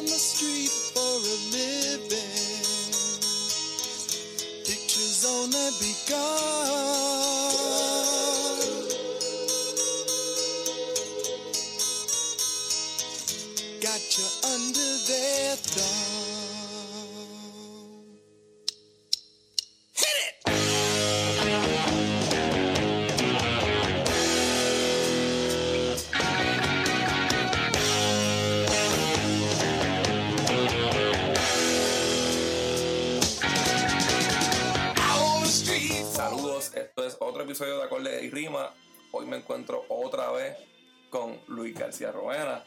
on the street for a living. Pictures only begun. Got you under their thumb. Otro episodio de Acorde y Rima. Hoy me encuentro otra vez con Luis García Roena.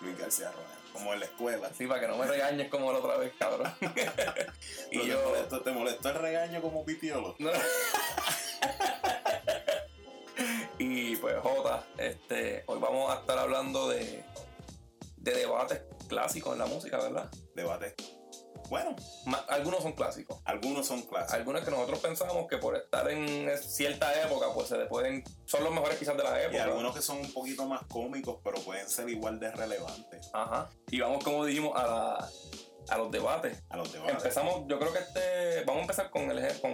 Luis García Roena, como en la escuela. Sí, para que no me regañes como la otra vez, cabrón. Y yo... ¿Te molestó el regaño como pitiolo? No. Y pues Jota, hoy vamos a estar hablando de debates clásicos en la música, ¿verdad? Debates. Bueno, algunos son clásicos. Algunos que nosotros pensamos que por estar en cierta época, pues son los mejores quizás de la época. Y algunos que son un poquito más cómicos, pero pueden ser igual de relevantes. Ajá. Y vamos, como dijimos, a los debates. Empezamos, yo creo que vamos a empezar con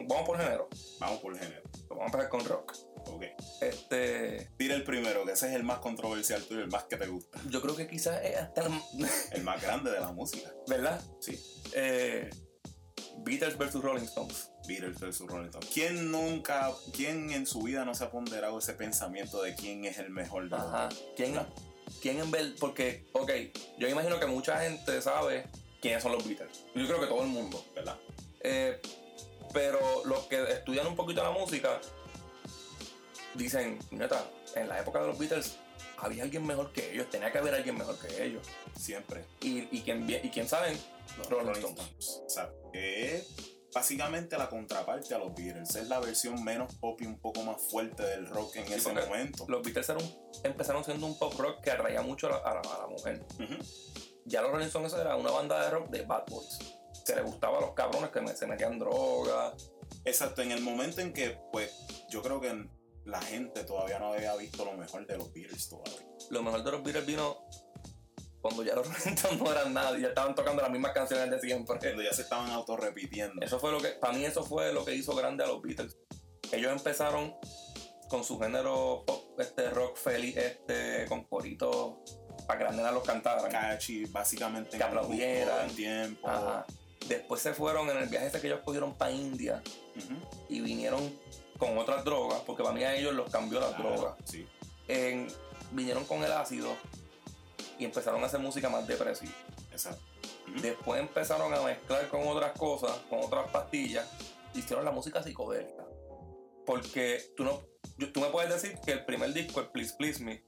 vamos por género. Vamos a empezar con rock. Ok. Tira el primero, que ese es el más controversial tuyo, el más que te gusta. Yo creo que quizás es hasta el más grande de la música. ¿Verdad? Sí. Beatles vs. Rolling Stones. ¿Quién en su vida no se ha ponderado ese pensamiento de quién es el mejor de los dos? Ajá. ¿Quién en verdad? Porque, ok, yo imagino que mucha gente sabe quiénes son los Beatles. Yo creo que todo el mundo, ¿verdad? Pero los que estudian un poquito la música dicen, neta, en la época de los Beatles había alguien mejor que ellos, tenía que haber alguien mejor que ellos. Siempre. ¿Y quién saben? Los Rolling Stones. O sea, básicamente la contraparte a los Beatles, es la versión menos pop y un poco más fuerte del rock en ese momento. Los Beatles empezaron siendo un pop rock que atraía mucho a la mujer. Uh-huh. Ya los Rolling Stones era una banda de rock de bad boys. Se les gustaba a los cabrones que se metían droga. Exacto, en el momento en que, pues, yo creo que la gente todavía no había visto lo mejor de los Beatles todavía. Lo mejor de los Beatles vino cuando ya los Rolling Stones no eran nada, ya estaban tocando las mismas canciones de siempre. Cuando ya se estaban autorrepitiendo. Eso fue lo que hizo grande a los Beatles. Ellos empezaron con su género pop, rock feliz, con coritos para que las nenas los cantaran. Catchy, básicamente. Que aplaudieran. Tiempo. Ajá. Después se fueron en el viaje ese que ellos cogieron para India. Uh-huh. Y vinieron con otras drogas, porque para mí a ellos los cambió las drogas. Sí. Vinieron con el ácido y empezaron a hacer música más depresiva. Exacto. Uh-huh. Después empezaron a mezclar con otras cosas, con otras pastillas. Hicieron la música psicodélica. Porque tú me puedes decir que el primer disco, el Please Please Me,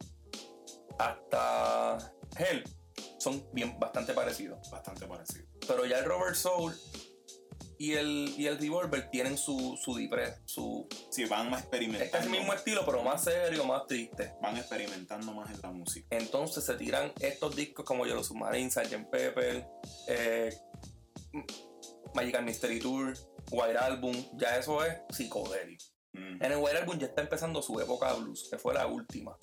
hasta Help, son bastante parecidos. Pero ya el Rubber Soul y el Revolver tienen su depresión, sí, van más experimentando. Es el mismo estilo, pero más serio, más triste. Van experimentando más en la música. Entonces se tiran estos discos como Yellow Submarine, Sgt. Pepper, Magical Mystery Tour, White Album. Ya eso es psicodélico. Mm. En el White Album ya está empezando su época blues, que fue la última.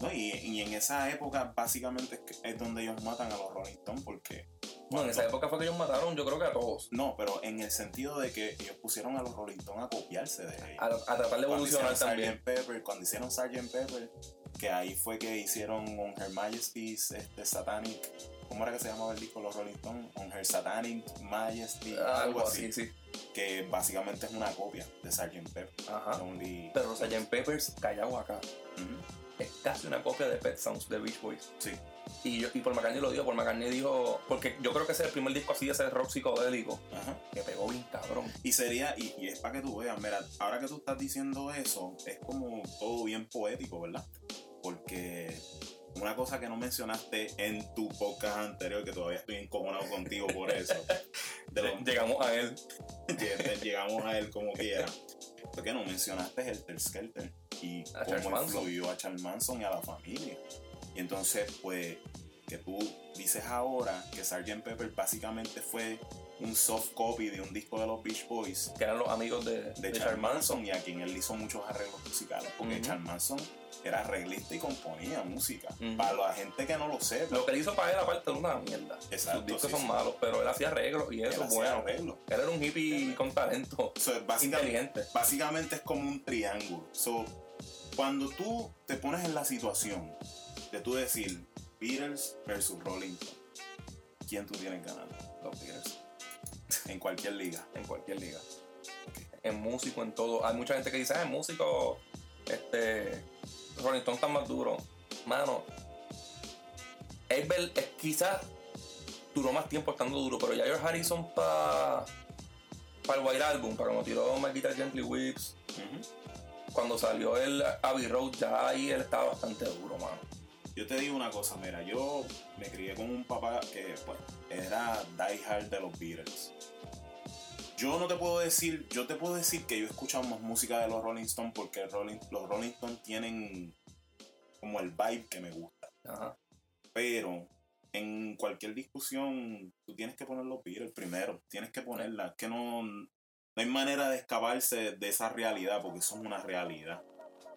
No, y en esa época básicamente es donde ellos matan a los Rolling Stones, porque... Bueno, en esa época fue que ellos mataron, yo creo que a todos. No, pero en el sentido de que ellos pusieron a los Rolling Stones a copiarse de ellos. A tratar de evolucionar también. Cuando hicieron Sgt. Pepper, que ahí fue que hicieron On Her Majesty's Satanic... ¿Cómo era que se llamaba el disco los Rolling Stones? On Her Satanic Majesty, algo así. Sí. Que básicamente es una copia de Sgt. Pepper. Ajá. Pero Sgt. Pepper callado acá. Uh-huh. Es casi una copia de Pet Sounds de Beach Boys. Sí. Y Paul McCartney lo dijo. Paul McCartney dijo... Porque yo creo que ese es el primer disco así, ese rock psicodélico. Ajá. Que pegó bien cabrón. Y es para que tú veas, mira, ahora que tú estás diciendo eso, es como todo bien poético, ¿verdad? Porque una cosa que no mencionaste en tu podcast anterior, que todavía estoy encojonado contigo por eso. Llegamos a él. Llegamos a él como quiera. Lo que no mencionaste es el Helter Skelter. Y cómo influyó a Charles Manson y a la familia. Y entonces, pues, que tú dices ahora que Sgt. Pepper básicamente fue un soft copy de un disco de los Beach Boys, que eran los amigos de Charles Manson, y a quien él hizo muchos arreglos musicales, porque Charles Manson era arreglista y componía música. Para la gente que no lo sepa, lo que él hizo para él, aparte, era una mierda. Exacto, sus discos son malos, pero él hacía arreglos y eso, bueno, él era un hippie con talento, inteligente. Básicamente es como un triángulo. So, cuando tú te pones en la situación de tú decir Beatles versus Rolling Stones, ¿quién tú tienes ganando? Los Beatles. En cualquier liga. En cualquier liga. En músico, en todo. Hay mucha gente que dice, en músico, Rolling Stones está más duro. Mano, Abel quizás duró más tiempo estando duro, pero ya George Harrison para el White Album, para cuando tiró My Guitar Gently Whips, cuando salió el Abbey Road, ya ahí él estaba bastante duro, mano. Yo te digo una cosa, mira, yo me crié con un papá que era diehard de los Beatles. Yo te puedo decir que yo he escuchado más música de los Rolling Stones porque los Rolling Stones tienen como el vibe que me gusta. Ajá. Pero en cualquier discusión tú tienes que poner los Beatles primero, tienes que ponerla. Es que no hay manera de escaparse de esa realidad, porque eso es una realidad.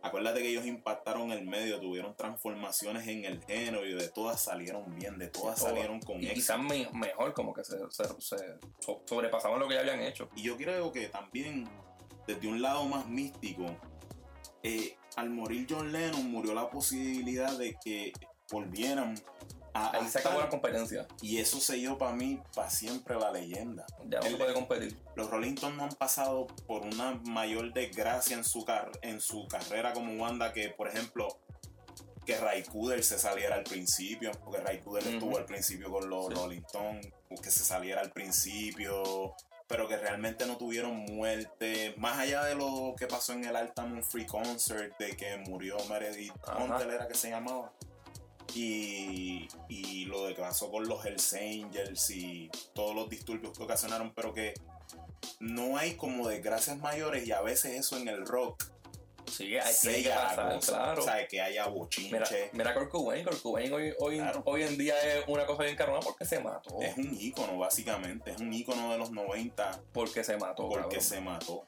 Acuérdate que ellos impactaron el medio, tuvieron transformaciones en el género y de todas salieron bien, de todas salieron con éxito. Y quizás mejor, como que se sobrepasaban lo que ya habían hecho. Y yo creo que también, desde un lado más místico, al morir John Lennon, murió la posibilidad de que volvieran a... Ahí se acabó la competencia. Y eso selló para mí, para siempre, la leyenda. Ya no se puede competir. Los Rolling Stones no han pasado por una mayor desgracia en su carrera como banda que, por ejemplo, que Ray Cooder se saliera al principio, porque Ray Cooder estuvo al principio con los Rolling Stones, que se saliera al principio, pero que realmente no tuvieron muerte, más allá de lo que pasó en el Altamont Free Concert, de que murió Meredith Montel, era que se llamaba. Y lo que pasó con los Hells Angels y todos los disturbios que ocasionaron, pero que no hay como desgracias mayores, y a veces eso en el rock hay que pasar, claro. O sea, que haya bochinche. Mira Kurt Cobain hoy, claro, hoy en día es una cosa bien carona porque se mató. Es un ícono, básicamente. Es un ícono de los 90. Porque se mató, Porque se mató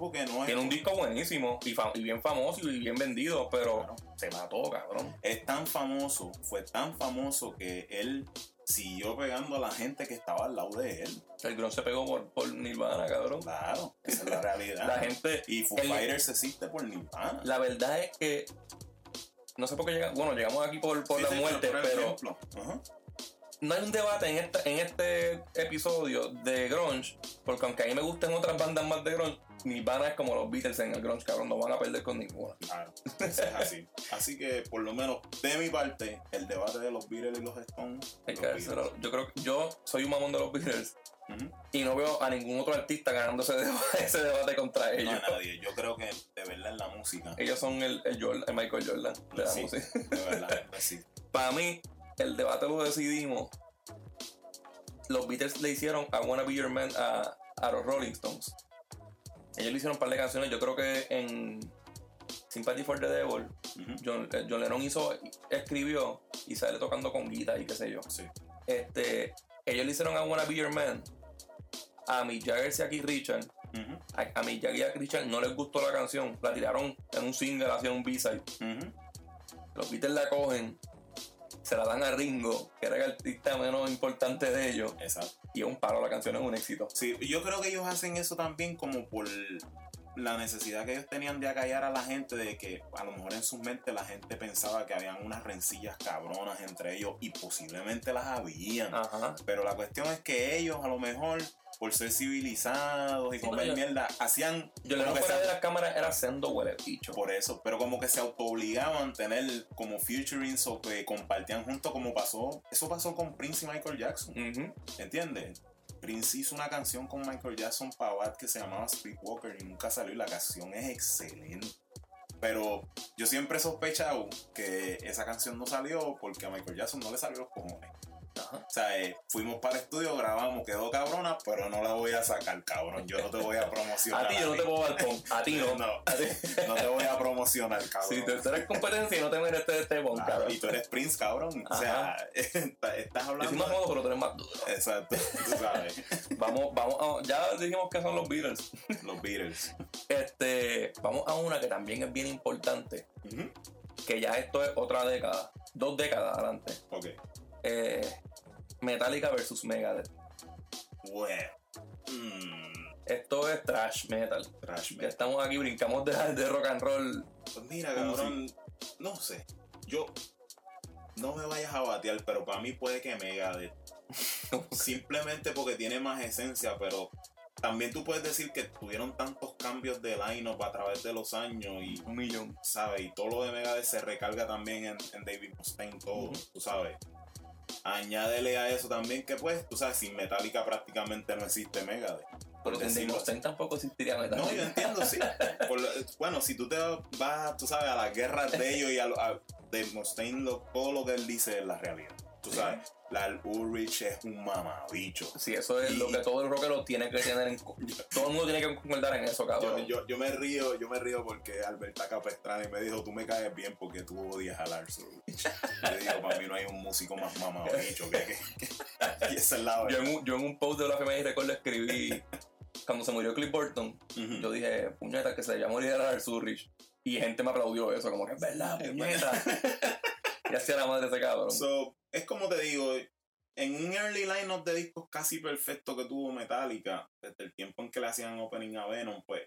porque no es... Tiene un disco buenísimo y bien famoso y bien vendido, pero claro, se mató, cabrón. Es tan famoso, fue tan famoso que él siguió pegando a la gente que estaba al lado de él. El grunge se pegó por Nirvana, cabrón. Claro, esa es la realidad. La gente, y Foo Fighters existe por Nirvana. La verdad es que no sé por qué llegamos aquí por la muerte, pero no hay un debate en este episodio de grunge, porque aunque a mí me gusten otras bandas más de grunge, Nirvana es como los Beatles en el grunge, cabrón, no van a perder con ninguna. Claro, es así. Así que, por lo menos, de mi parte, el debate de los Beatles y los Stones... Yo soy un mamón de los Beatles y no veo a ningún otro artista ganando ese debate contra ellos. No, nadie. Yo creo que, de verdad, en la música... Ellos son el Michael Jordan de la música. De verdad, sí. Para mí, el debate lo decidimos. Los Beatles le hicieron I Wanna Be Your Man a los Rolling Stones. Ellos le hicieron un par de canciones. Yo creo que en Sympathy for the Devil, John Lennon escribió y sale tocando con guitarra y qué sé yo. Sí. Ellos le hicieron I Wanna Be Your Man a Mick Jagger y a Keith Richards. A Mick Jagger y a Keith Richards no les gustó la canción. La tiraron en un single hacia un B-side. Los Beatles la cogen, se la dan a Ringo, que era el artista menos importante de ellos. Exacto. Y es un palo, la canción es un éxito. Sí, yo creo que ellos hacen eso también como por la necesidad que ellos tenían de acallar a la gente, de que a lo mejor en sus mentes la gente pensaba que habían unas rencillas cabronas entre ellos, y posiblemente las habían. Ajá. Pero la cuestión es que ellos, a lo mejor por ser civilizados y comer mierda, hacían... Yo le fuera de las cámaras era sendo huele bicho. Por eso, pero como que se autoobligaban a tener como featurings o que compartían juntos, como pasó... Eso pasó con Prince y Michael Jackson. ¿Entiendes? Prince hizo una canción con Michael Jackson para Bad que se llamaba Streetwalker y nunca salió, y la canción es excelente. Pero yo siempre he sospechado que esa canción no salió porque a Michael Jackson no le salió los cojones. O sea, fuimos para el estudio, grabamos, quedó cabrona, pero no la voy a sacar, cabrón. Yo no te voy a promocionar. A ti yo no te puedo dar con. A ti no. No te voy a promocionar, cabrón. Si tú eres competencia y no te mereces este bon, cabrón. Y tú eres Prince, cabrón. O sea, estás hablando. Es más modo, pero tú eres más duro. Exacto, tú sabes. Vamos, ya dijimos que son los Beatles. Los Beatles. Vamos a una que también es bien importante. Uh-huh. Que ya esto es otra década, 2 décadas adelante. Ok. Metallica versus Megadeth. Bueno. Esto es trash metal. Trash metal. Ya estamos aquí, brincamos de rock and roll. Pues mira, cabrón, no sé. Yo, no me vayas a batear, pero para mí puede que Megadeth. Okay. Simplemente porque tiene más esencia, pero también tú puedes decir que tuvieron tantos cambios de line-up a través de los años y 1,000,000, ¿sabes? Y todo lo de Megadeth se recarga también en David Mustaine, todo, uh-huh. Tú sabes. Añádele a eso también que, pues, tú sabes, sin Metallica prácticamente no existe Megadeth. Pero en David Mustaine tampoco existiría Metallica. No, yo entiendo, sí. Bueno, si tú te vas, tú sabes, a las guerras de ellos y a David Mustaine, todo lo que él dice es la realidad. Tú sabes, sí. Lars Ulrich es un mamabicho. Sí, eso es lo que todo el rockero tiene que tener en cuenta. Todo el mundo tiene que concordar en eso, cabrón. Yo me río porque Alberta Capestrani me dijo, tú me caes bien porque tú odias a Lars Ulrich. Le digo, para mí no hay un músico más mamabicho que ese lado. Yo en un post de la FMI Record le escribí, cuando se murió Cliff Burton, uh-huh. Yo dije, puñeta, que se llamó morir a Lars Ulrich. Y gente me aplaudió eso, como que es verdad, puñeta. Y así a la madre ese cabrón. Es como te digo, en un early line-up de discos casi perfecto que tuvo Metallica, desde el tiempo en que le hacían opening a Venom, pues,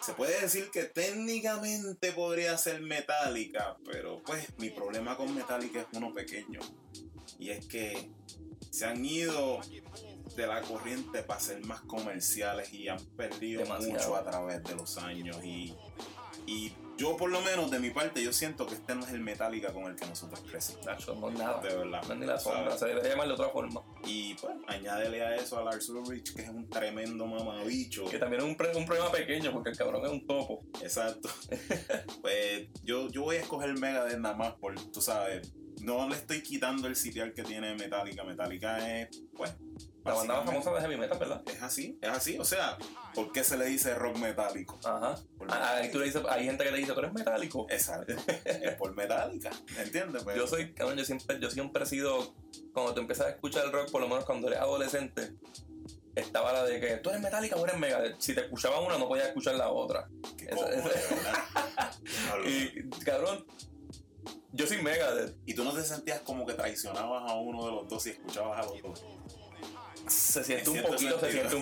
se puede decir que técnicamente podría ser Metallica, pero pues mi problema con Metallica es uno pequeño. Y es que se han ido de la corriente para ser más comerciales y han perdido demasiado. Mucho a través de los años. Y yo, por lo menos, de mi parte, yo siento que este no es el Metallica con el que nosotros crecimos. No, nada. De verdad. No, ni la sombra. Se debería llamar de otra forma. Y, pues, añádele a eso a Lars Ulrich, que es un tremendo mamabicho. Que también es un problema pequeño, porque el cabrón es un topo. Exacto. Pues, yo voy a escoger Megadeth nada más por, tú sabes, no le estoy quitando el sitial que tiene Metallica. Metallica es, pues... La banda más famosa de heavy metal, ¿verdad? Es así. O sea, ¿por qué se le dice rock metálico? Ajá. Ahí tú le dices, hay gente que le dice, tú eres metálico. Exacto. Es por Metallica, ¿entiendes? Pues yo siempre he sido, cuando tú empiezas a escuchar el rock, por lo menos cuando eres adolescente, estaba la de que tú eres Metallica o eres Megadeth. Si te escuchaba una, no podías escuchar la otra. Qué cómodo, ¿verdad? Y, cabrón... Yo soy Megadeth. ¿Y tú no te sentías como que traicionabas a uno de los dos y escuchabas a los dos? Se siente un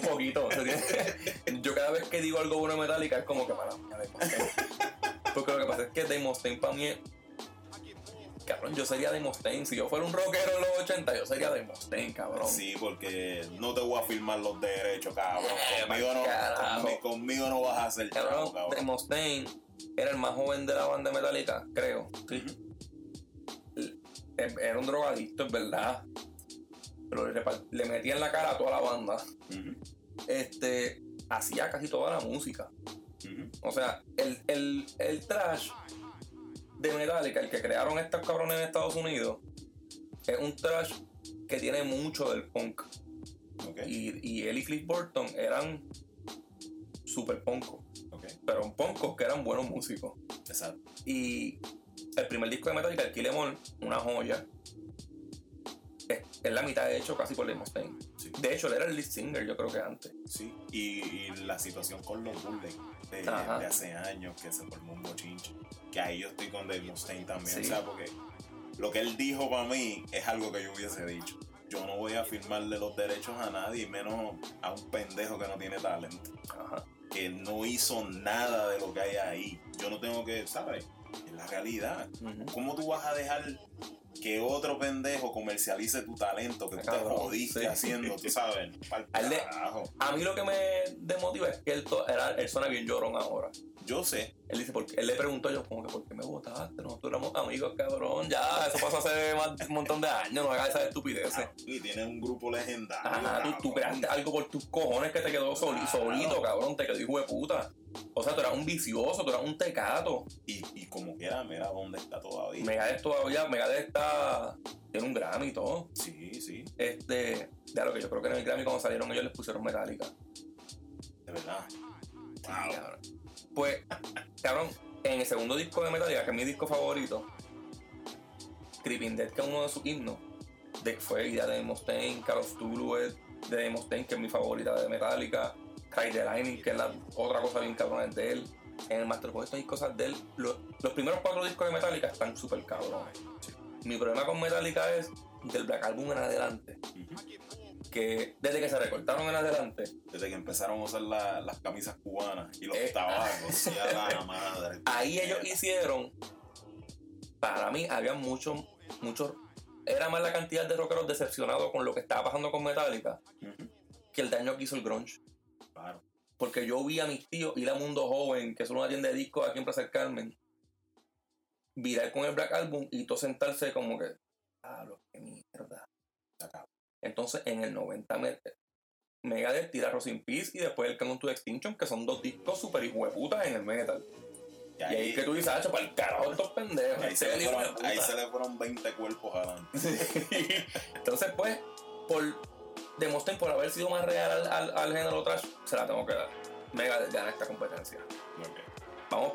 poquito. Yo cada vez que digo algo bueno de Metallica es como que para porque lo que pasa es que Dave Mustaine para mí es... Cabrón, yo sería Dave Mustaine. Si yo fuera un rockero en los 80, yo sería Dave Mustaine, cabrón. Sí, porque no te voy a firmar los derechos, cabrón. Conmigo no vas a hacer cabrón. Dave Mustaine era el más joven de la banda Metallica, creo. Sí. Era un drogadicto, es verdad. Pero le metía en la cara a toda la banda. Uh-huh. Hacía casi toda la música. Uh-huh. O sea, el trash de Metallica, el que crearon estos cabrones en Estados Unidos, es un trash que tiene mucho del punk. Okay. Y él y Cliff Burton eran super punkos. Okay. Pero punkos que eran buenos músicos. Exacto. Y el primer disco de Metallica, el Kill Em All, una joya. Es la mitad de hecho casi por Dave Mustaine. Sí. De hecho, él era el lead singer, yo creo que antes. Sí, y la situación con los Bullets de hace años que se formó un bochinche. Que ahí yo estoy con Dave Mustaine también. Sí. O sea, porque lo que él dijo para mí es algo que yo hubiese dicho. Yo no voy a firmarle los derechos a nadie, menos a un pendejo que no tiene talento. Ajá. Que no hizo nada de lo que hay ahí. Yo no tengo que, ¿sabes? Es la realidad. Uh-huh. ¿Cómo tú vas a dejar que otro pendejo comercialice tu talento que tú te jodiste haciendo, tú sabes? A mí lo que me demotiva es que él suena bien llorón ahora. yo sé. Él dice, él le preguntó, yo como que, ¿por qué me votaste? Nosotros éramos amigos, cabrón. Ya, eso pasó hace un montón de años, no hagas esas estupideces. Ah, y tienes un grupo legendario. Ajá, tú creaste algo por tus cojones que te quedó solito, cabrón, te quedó hijo de puta. O sea, tú eras un vicioso, tú eras un tecato. Y como quiera, mira dónde está todavía. Megadeth está... Tiene un Grammy y todo. Sí, sí. De lo que yo creo que en el Grammy cuando salieron ellos les pusieron Metallica. De verdad. Sí, wow. Cabrón. Pues, cabrón, en el segundo disco de Metallica, que es mi disco favorito, Creeping Death, que es uno de sus himnos, fue idea de David Mustaine, Call of Cthulhu de David Mustaine, que es mi favorita de Metallica, Cry the Lightning, que es la otra cosa bien cabrona de él. En el Masterpoint hay cosas de él. Los primeros 4 discos de Metallica están súper cabrones. Sí. Mi problema con Metallica es del Black Album en adelante. Uh-huh. Que desde que se recortaron en adelante. Desde que empezaron a usar las camisas cubanas y los tabacos. Y a la madre. Ahí ellos hicieron. Para mí había mucho. Era más la cantidad de rockeros decepcionados con lo que estaba pasando con Metallica. Uh-huh. Que el daño que hizo el grunge. Claro. Porque yo vi a mis tíos ir a Mundo Joven, que es una tienda de discos aquí en Plaza del Carmen, virar con el Black Album y todo sentarse como que, lo que mierda. Entonces en el 90 Megadeth tira Rust in Peace y después el Countdown to Extinction, que son 2 discos super hijueputas en el metal. Y ahí es que tú dices, hacho, para el carajo estos pendejos. Ahí se le fueron 20 cuerpos adelante. Entonces pues, Mustaine por haber sido más real al género trash, se la tengo que dar. Megadeth gana esta competencia. Okay. Vamos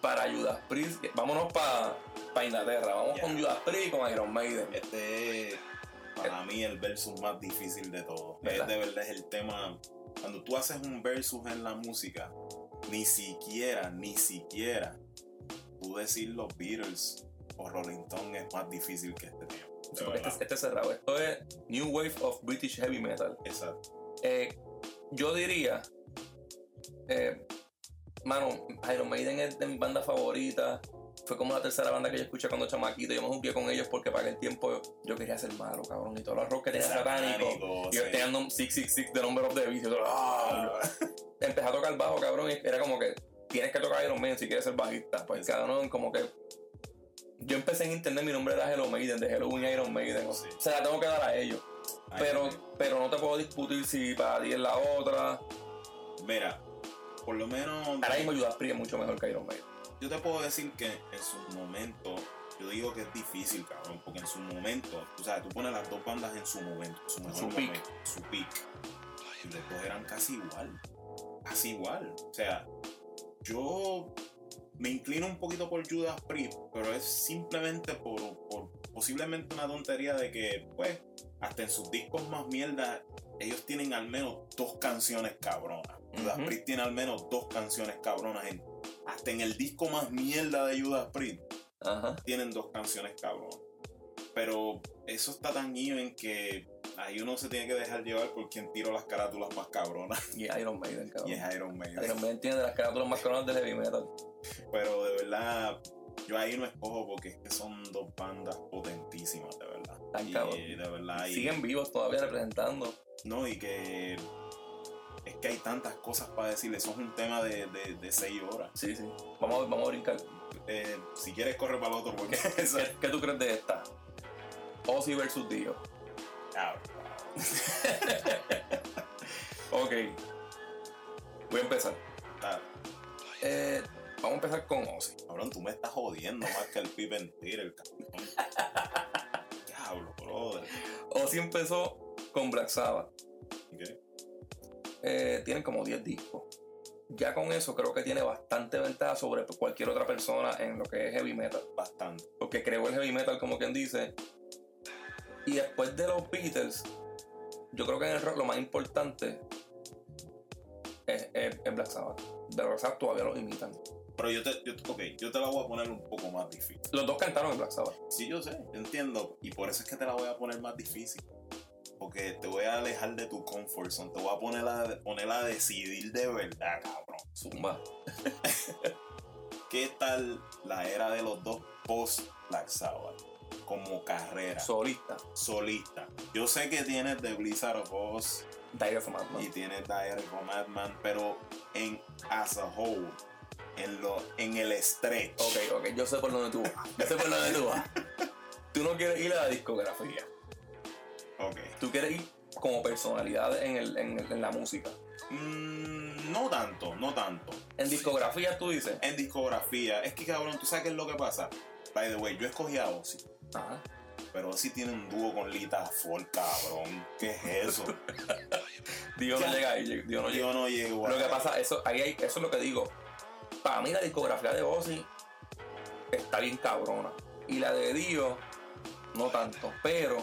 para Judas Priest, vámonos para Inglaterra, vamos con Judas Priest y con Iron Maiden. Para mí el versus más difícil de todos. De verdad es el tema. Cuando tú haces un versus en la música, ni siquiera tú decir los Beatles o Rolling Stones es más difícil que este tema. Este es cerrado. Esto es New Wave of British Heavy Metal. Exacto. Yo diría, mano, Iron Maiden es de mi banda favorita. Fue como la tercera banda que yo escuché cuando chamaquito. Yo me jugué con ellos porque para aquel tiempo yo quería ser malo, cabrón. Y todo el rock que tenía satánico. Y yo tenía 666 de Number of the Beast. Empecé a tocar bajo, cabrón. Y era como que tienes que tocar Iron Maiden si quieres ser bajista. Pues cada uno como que... Yo empecé en internet, mi nombre era Hello Maiden, de Halloween Iron Maiden. Sí. Se la tengo que dar a ellos. Pero no te puedo discutir si para ti es la otra. Mira, por lo menos... Ahora mismo Judas Priest es mucho mejor que Iron Maiden. Yo te puedo decir que en su momento, yo digo que es difícil, cabrón, porque en su momento, o sea, tú pones las dos bandas en su momento, su peak. Y después eran casi igual. O sea, yo... Me inclino un poquito por Judas Priest, pero es simplemente por posiblemente una tontería de que, pues, hasta en sus discos más mierda, ellos tienen al menos 2 canciones cabronas. Uh-huh. Judas Priest tiene al menos 2 canciones cabronas. Hasta en el disco más mierda de Judas Priest, uh-huh, tienen 2 canciones cabronas. Pero eso está tan even que ahí uno se tiene que dejar llevar por quien tiró las carátulas más cabronas. Y es Iron Maiden, cabrón. Iron Maiden tiene de las carátulas más cabronas del heavy metal. Pero de verdad, yo ahí no escojo porque es que son 2 bandas potentísimas, de verdad. Tan cabrón. Siguen vivos todavía representando. No, y que... Es que hay tantas cosas para decirle. Eso es un tema de 6 horas. Sí, sí. Vamos a brincar. Si quieres, corre para el otro. Porque ¿Qué tú crees de esta? Ozzy versus Dio. Ok. Voy a empezar. Vamos a empezar con Ozzy. Cabrón, tú me estás jodiendo más que el Pipe en Twitter, cabrón. Diablo, brother. Ozzy empezó con Black Sabbath. Okay. Tienen como 10 discos. Ya con eso creo que tiene bastante ventaja sobre cualquier otra persona en lo que es heavy metal. Bastante. Porque creo el heavy metal, como quien dice. Y después de los Beatles, yo creo que en el rock lo más importante es Black Sabbath. De Black Sabbath todavía lo imitan. Pero yo te la voy a poner un poco más difícil. Los dos cantaron en Black Sabbath. Sí, yo sé, yo entiendo. Y por eso es que te la voy a poner más difícil. Porque te voy a alejar de tu comfort zone. Te voy a poner a decidir de verdad, cabrón. Zumba. ¿Qué tal la era de los dos post Black Sabbath? Como carrera. Solista. Yo sé que tienes The Blizzard of Oz. Diary of a Madman. Y tienes Diary of a Madman. Pero en as a whole, en el stretch. Ok, yo sé por dónde tú vas. Tú no quieres ir a la discografía. Ok. Tú quieres ir como personalidad en la música. No tanto. En discografía tú dices. En discografía. Es que cabrón, tú sabes qué es lo que pasa. By the way, yo escogí a Ozzy. Ajá. Pero Ozzy tiene un dúo con Lita Ford, cabrón. ¿Qué es eso? Dio no llega ahí. Dio no llega. Lo que pasa, eso es lo que digo. Para mí la discografía de Ozzy está bien cabrona. Y la de Dio, no tanto. Pero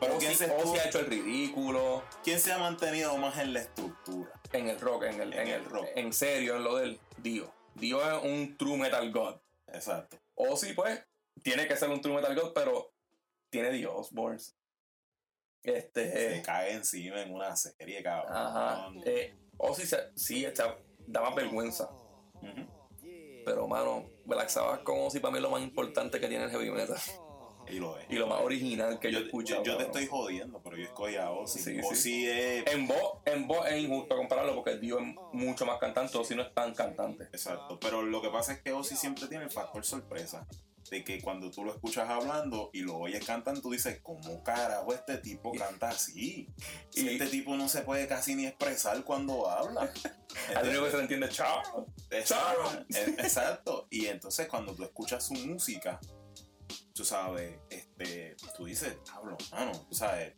Ozzy ha hecho el ridículo. ¿Quién se ha mantenido más en la estructura? En el rock, en el rock. En serio, en lo del Dio. Dio es un true metal god. Exacto. Ozzy, pues, tiene que ser un true metal god, pero tiene The Osbournes. Se cae encima en una serie, cabrón. Ajá. Ozzy da más vergüenza. Uh-huh. Pero, mano, Black Sabbath con Ozzy para mí es lo más importante que tiene el heavy metal. Y lo más original que yo he escuchado. Yo te estoy jodiendo, pero yo escogí a Ozzy. Sí, Ozzy sí. En voz es injusto compararlo porque Dio es mucho más cantante. Ozzy no es tan cantante. Exacto, pero lo que pasa es que Ozzy siempre tiene el factor sorpresa. De que cuando tú lo escuchas hablando y lo oyes cantando, tú dices, ¿cómo carajo este tipo canta así? Y este tipo no se puede casi ni expresar cuando habla. Al único que se le entiende, chao. Exacto. Y entonces cuando tú escuchas su música, tú sabes, tú dices, hablo, mano, tú sabes,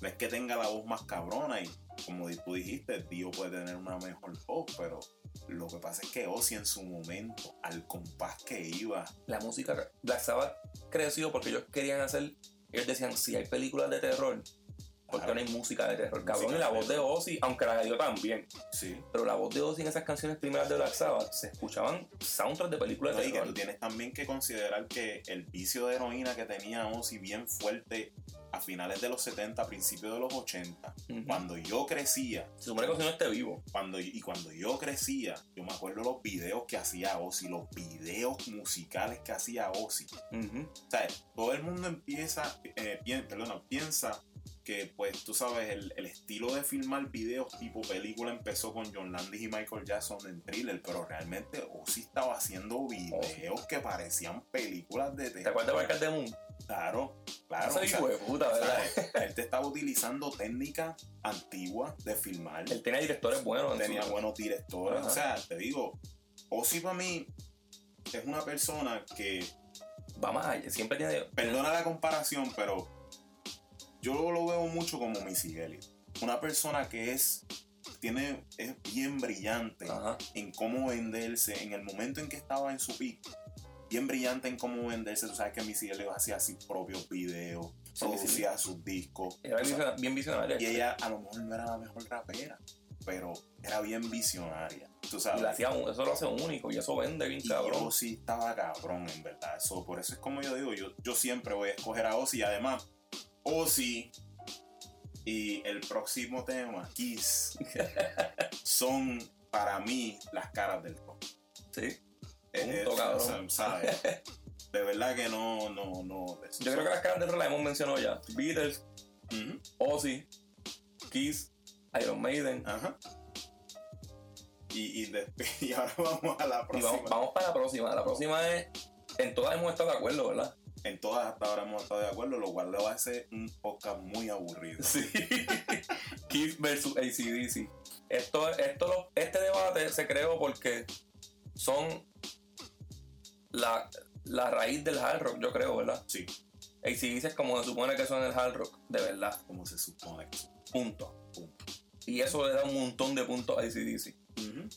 no es que tenga la voz más cabrona y como tú dijiste, Dio puede tener una mejor voz, pero lo que pasa es que Ozzy en su momento, al compás que iba. La música, Black Sabbath creció porque ellos decían, si hay películas de terror, porque no hay música de terror, cabrón, y la voz de Ozzy, aunque la de Dio también. Sí. Pero la voz de Ozzy en esas canciones primeras de Black Sabbath se escuchaban soundtracks de películas de terror. Tú tienes también que considerar que el vicio de heroína que tenía Ozzy bien fuerte a finales de los 70, a principios de los 80, uh-huh, cuando yo crecía. Se supone que Ozzy no esté vivo. Cuando yo crecía, yo me acuerdo los videos que hacía Ozzy, los videos musicales que hacía Ozzy. Uh-huh. O sea, todo el mundo piensa que, pues, tú sabes, el estilo de filmar videos tipo película empezó con John Landis y Michael Jackson en Thriller, pero realmente Ozzy estaba haciendo videos que parecían películas de terror. ¿Te acuerdas de Black Album? Claro. No soy hijo de puta, ¿verdad? Él te estaba utilizando técnicas antiguas de filmar. Él tenía directores buenos. Ajá. O sea, te digo, Ozzy para mí es una persona que va más allá. Siempre tiene. Perdona la comparación, pero yo lo veo mucho como Missy Elliott. Una persona que es bien brillante, ajá, en cómo venderse en el momento en que estaba en su pico. Bien brillante en cómo venderse. Tú sabes que Missy Elliott hacía sus propios videos, producía sus discos. Era bien visionaria. Y ella a lo mejor no era la mejor rapera, pero era bien visionaria. Tú sabes. Eso lo hace único y eso vende bien cabrón. Ozzy estaba cabrón, en verdad. Eso, por eso es como yo digo, yo siempre voy a escoger a Ozzy. Además, Ozzy y el próximo tema, Kiss, son para mí las caras del rock. Sí. ¿Sabes? De verdad que no. Yo creo que las caras de rock las hemos mencionado ya. Beatles, uh-huh, Ozzy, Kiss, Iron Maiden. Ajá. Y ahora vamos a la próxima. Vamos para la próxima. La próxima es, en todas hemos estado de acuerdo, ¿verdad? En todas hasta ahora hemos estado de acuerdo, lo cual lo hace un podcast muy aburrido. Sí. Kiss versus AC/DC. Este debate se creó porque son la raíz del hard rock, yo creo, ¿verdad? Sí. AC/DC es como se supone que son el hard rock, de verdad. Como se supone. Punto. Y eso le da un montón de puntos a AC/DC. Uh-huh.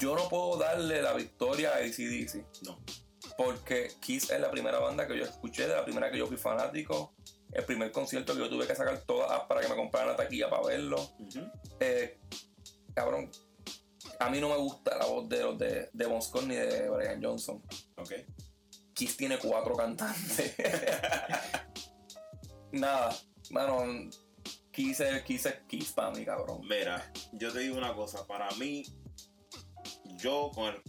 Yo no puedo darle la victoria a AC/DC. No. Porque Kiss es la primera banda que yo escuché, de la primera que yo fui fanático. El primer concierto que yo tuve que sacar todas para que me compraran la taquilla para verlo. Uh-huh. Cabrón, a mí no me gusta la voz de los de Bon Scott ni de Brian Johnson. Okay. Kiss tiene 4 cantantes. Nada, mano, Kiss para mí, cabrón. Mira, yo te digo una cosa, para mí, yo con el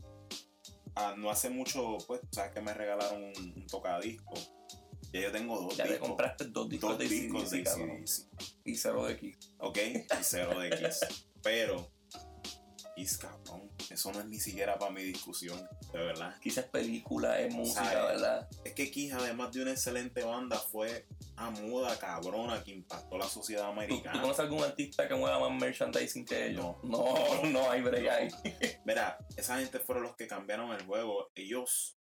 no hace mucho, pues, sabes que me regalaron un tocadisco. Ya yo tengo 2 discos. Ya te compraste 2 discos de AC/DC. Y 0 de Kiss. Ok, y 0 de Kiss. Pero Kiss, cabrón, Eso no es ni siquiera para mi discusión, de verdad. Quizás película, es música, ¿sabes? ¿Verdad? Es que Kiss, además de una excelente banda, fue a muda cabrona que impactó la sociedad americana. ¿Tú conoces algún artista que mueva más merchandising que ellos? No, hay brega ahí. Mira, esa gente fueron los que cambiaron el juego. Ellos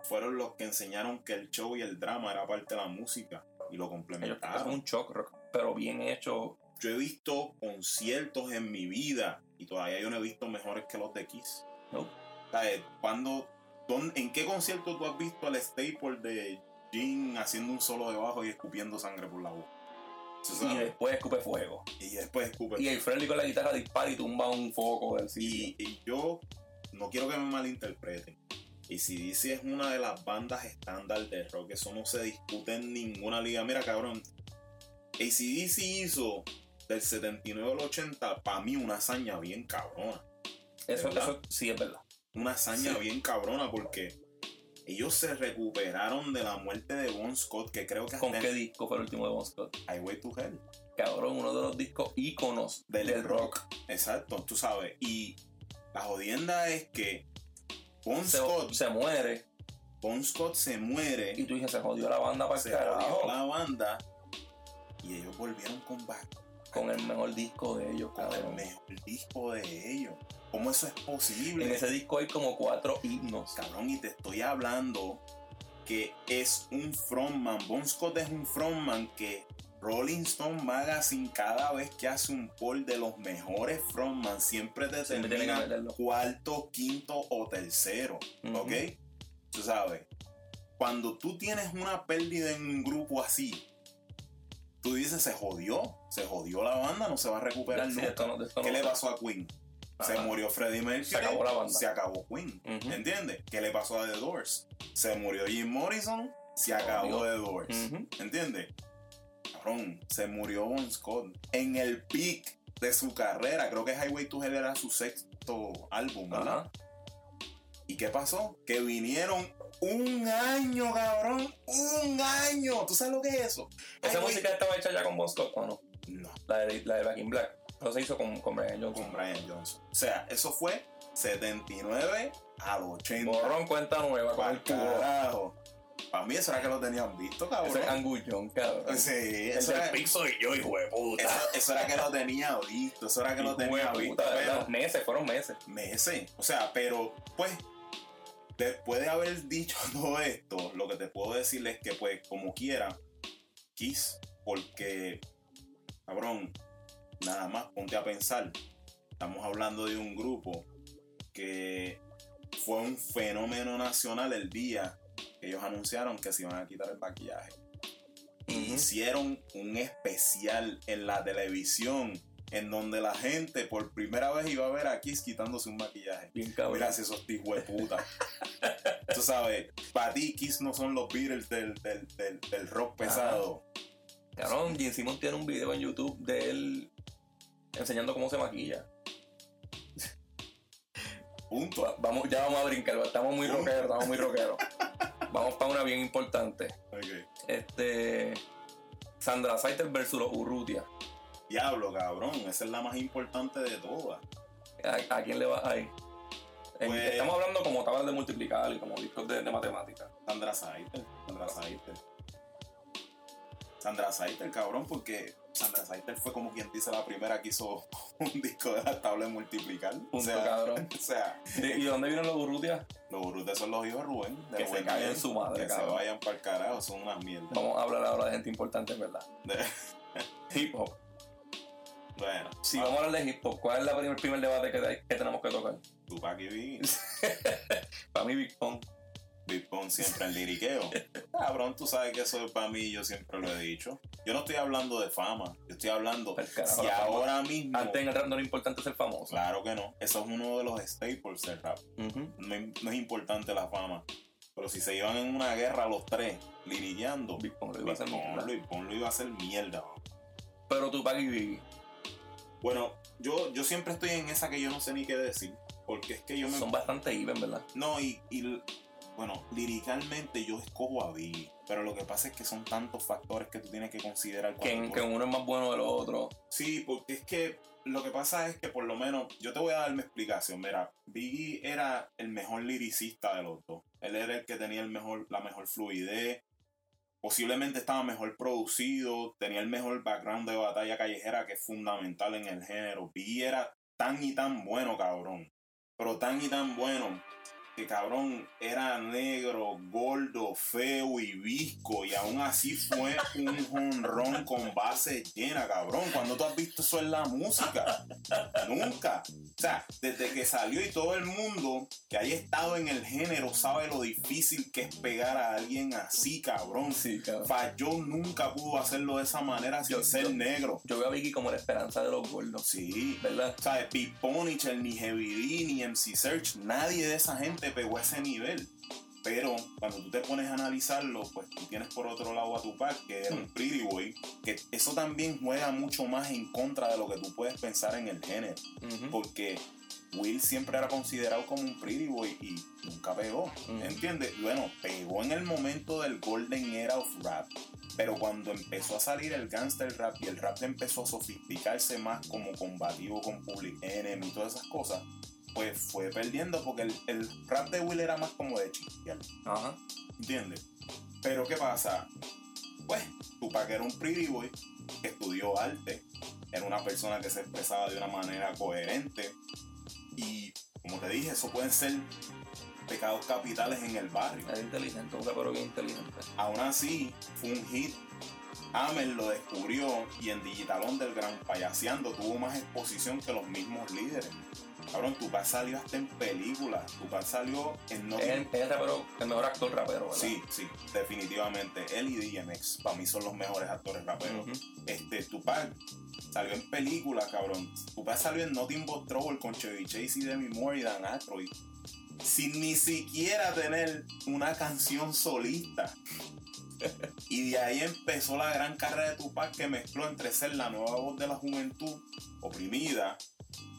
fueron los que enseñaron que el show y el drama era parte de la música y lo complementaron. Ellos, es un shock rock, pero bien hecho. Yo he visto conciertos en mi vida y todavía yo no he visto mejores que los de Kiss. No. ¿Sabes? ¿En qué concierto tú has visto al Staple de Jim haciendo un solo de bajo y escupiendo sangre por la boca? Y después escupe fuego. Y el Freddy con la guitarra dispara y tumba un foco. Y yo no quiero que me malinterpreten. AC/DC es una de las bandas estándar de rock. Eso no se discute en ninguna liga. Mira, cabrón, AC/DC hizo del 79 al 80, para mí, una hazaña bien cabrona. Eso sí es verdad. Una hazaña bien cabrona, porque ellos se recuperaron de la muerte de Bon Scott, que creo que... ¿Con qué disco fue el último de Bon Scott? Highway to Hell. Cabrón, uno de los discos íconos del rock. Exacto, tú sabes. Y la jodienda es que Bon Scott se muere. Y tú dices, se jodió la banda para el carajo. Se jodió la banda y ellos volvieron con back. Con el mejor disco de ellos, ¿Cómo eso es posible? En ese disco hay como 4 himnos. Cabrón, y te estoy hablando que es un frontman. Bon Scott es un frontman que Rolling Stone Magazine, cada vez que hace un poll de los mejores frontman, siempre te termina cuarto, quinto o tercero. Uh-huh. ¿Ok? Tú sabes, cuando tú tienes una pérdida en un grupo así, tú dices, se jodió la banda, no se va a recuperar nunca. ¿Qué le pasó a Queen? Ajá. Se murió Freddie Mercury, se acabó la banda, se acabó Queen. Uh-huh. ¿Entiendes? ¿Qué le pasó a The Doors? Se murió Jim Morrison, se acabó The Doors. Uh-huh. ¿Entiendes? Cabrón, se murió Bon Scott en el peak de su carrera. Creo que Highway to Hell era su 6º álbum, ¿verdad? Uh-huh. ¿Y qué pasó? Que vinieron un año, cabrón. ¿Tú sabes lo que es eso? ¿Esa música estaba hecha ya con Bon Scott o no? No. La de Back in Black. No se hizo con Brian Johnson. O sea, eso fue 79 al 80. Borrón cuenta nueva. ¿Cuál carajo? Para mí eso era que lo tenían visto, cabrón. Ese es angullón, cabrón. Sí. Eso era el pixo y yo, hijo de puta. Eso era que lo tenía visto. Pero fueron meses. O sea, pero pues... Después de haber dicho todo esto, lo que te puedo decir es que, pues, como quiera, Kiss, porque, cabrón, nada más ponte a pensar. Estamos hablando de un grupo que fue un fenómeno nacional el día que ellos anunciaron que se iban a quitar el maquillaje. Uh-huh. Hicieron un especial en la televisión, en donde la gente por primera vez iba a ver a Kiss quitándose un maquillaje. Bien cabrón. Mira esos hijos de puta. Tú sabes, para ti Kiss no son los Beatles del rock pesado. Cabrón, Jim Simon tiene un video en YouTube de él enseñando cómo se maquilla. Punto. Ya vamos a brincar, estamos muy rockeros. Vamos para una bien importante. Okay. Sandra Saiter versus los Urrutia. Diablo, cabrón, esa es la más importante de todas. ¿A quién le vas a ir? Pues, estamos hablando como tablas de multiplicar y como discos de matemáticas. Sandra Saiter. Sandra Saiter, cabrón, porque Sandra Saiter fue como quien dice la primera que hizo un disco de la tabla de multiplicar. Cabrón. ¿Y dónde vienen los Urrutia? Los Urrutia son los hijos de Rubén. Que se caigan en su madre, que cabrón. Se vayan para el carajo, son unas mierdas. Vamos a hablar ahora de gente importante, ¿verdad? Hip hop. Bueno, si vamos a hablar de hip hop, ¿cuál es el primer debate que tenemos que tocar? Tupac y Biggie. Para mí, Big Pun. Big Pun siempre en liriqueo. Cabrón, tú sabes que eso es para mí, yo siempre lo he dicho. Yo no estoy hablando de fama, yo estoy hablando... Carajo, si ahora mismo... Antes en el rap no era importante ser famoso. Claro que no. Eso es uno de los staples del rap. Uh-huh. No es importante la fama. Pero si se iban en una guerra los tres, liriqueando... Big Pun lo iba a hacer mierda. Pero Tupac y Biggie... Bueno, yo siempre estoy en esa que yo no sé ni qué decir, porque es que yo me... Son bastante even, ¿verdad? No, bueno, liricalmente yo escojo a Biggie. Pero lo que pasa es que son tantos factores que tú tienes que considerar. Que uno es más bueno del otro. Sí, porque es que lo que pasa es que, por lo menos, yo te voy a dar mi explicación. Mira, Biggie era el mejor liricista de los dos. Él era el que tenía la mejor fluidez. Posiblemente estaba mejor producido, tenía el mejor background de batalla callejera, que es fundamental en el género. Biggie era tan y tan bueno, cabrón. Pero tan y tan bueno... que cabrón era negro, gordo, feo y visco, y aún así fue un jonrón con base llena, cabrón. ¿Cuándo tú has visto eso en la música? Nunca. O sea, desde que salió, y todo el mundo que haya estado en el género sabe lo difícil que es pegar a alguien así, cabrón. Sí, cabrón. Falló, nunca pudo hacerlo de esa manera sin ser negro. Yo veo a Vicky como la esperanza de los gordos. Sí, ¿verdad? O sea, Piponich, ni Heavy D, ni MC Search, nadie de esa gente pegó a ese nivel. Pero cuando tú te pones a analizarlo, pues tú tienes por otro lado a Tupac, que era un pretty boy, que eso también juega mucho más en contra de lo que tú puedes pensar en el género. Uh-huh. Porque Will siempre era considerado como un pretty boy y nunca pegó. Uh-huh. ¿Entiendes? Bueno, pegó en el momento del golden era of rap, pero cuando empezó a salir el gangster rap y el rap empezó a sofisticarse más como combativo con Public Enemy y todas esas cosas, pues fue perdiendo, porque el rap de Will era más como de chistear. Ajá. ¿Entiendes? Pero ¿qué pasa? Pues Tupac era un pretty boy que estudió arte, era una persona que se expresaba de una manera coherente, y como te dije, eso pueden ser pecados capitales en el barrio. Era inteligente, un rapero bien inteligente. Aún así, fue un hit. Amen lo descubrió, y en Digital Underground, payaseando, tuvo más exposición que los mismos líderes. Cabrón, Tupac salió hasta en películas. Tupac salió en... No... el mejor actor rapero, ¿verdad? Sí, sí, definitivamente. Él y DMX, para mí, son los mejores actores raperos. Uh-huh. Tupac salió en películas, cabrón. Tupac salió en Nothing But Trouble con Chevy Chase y Demi Moore y Dan Aykroyd, sin ni siquiera tener una canción solista. Y de ahí empezó la gran carrera de Tupac, que mezcló entre ser la nueva voz de la juventud oprimida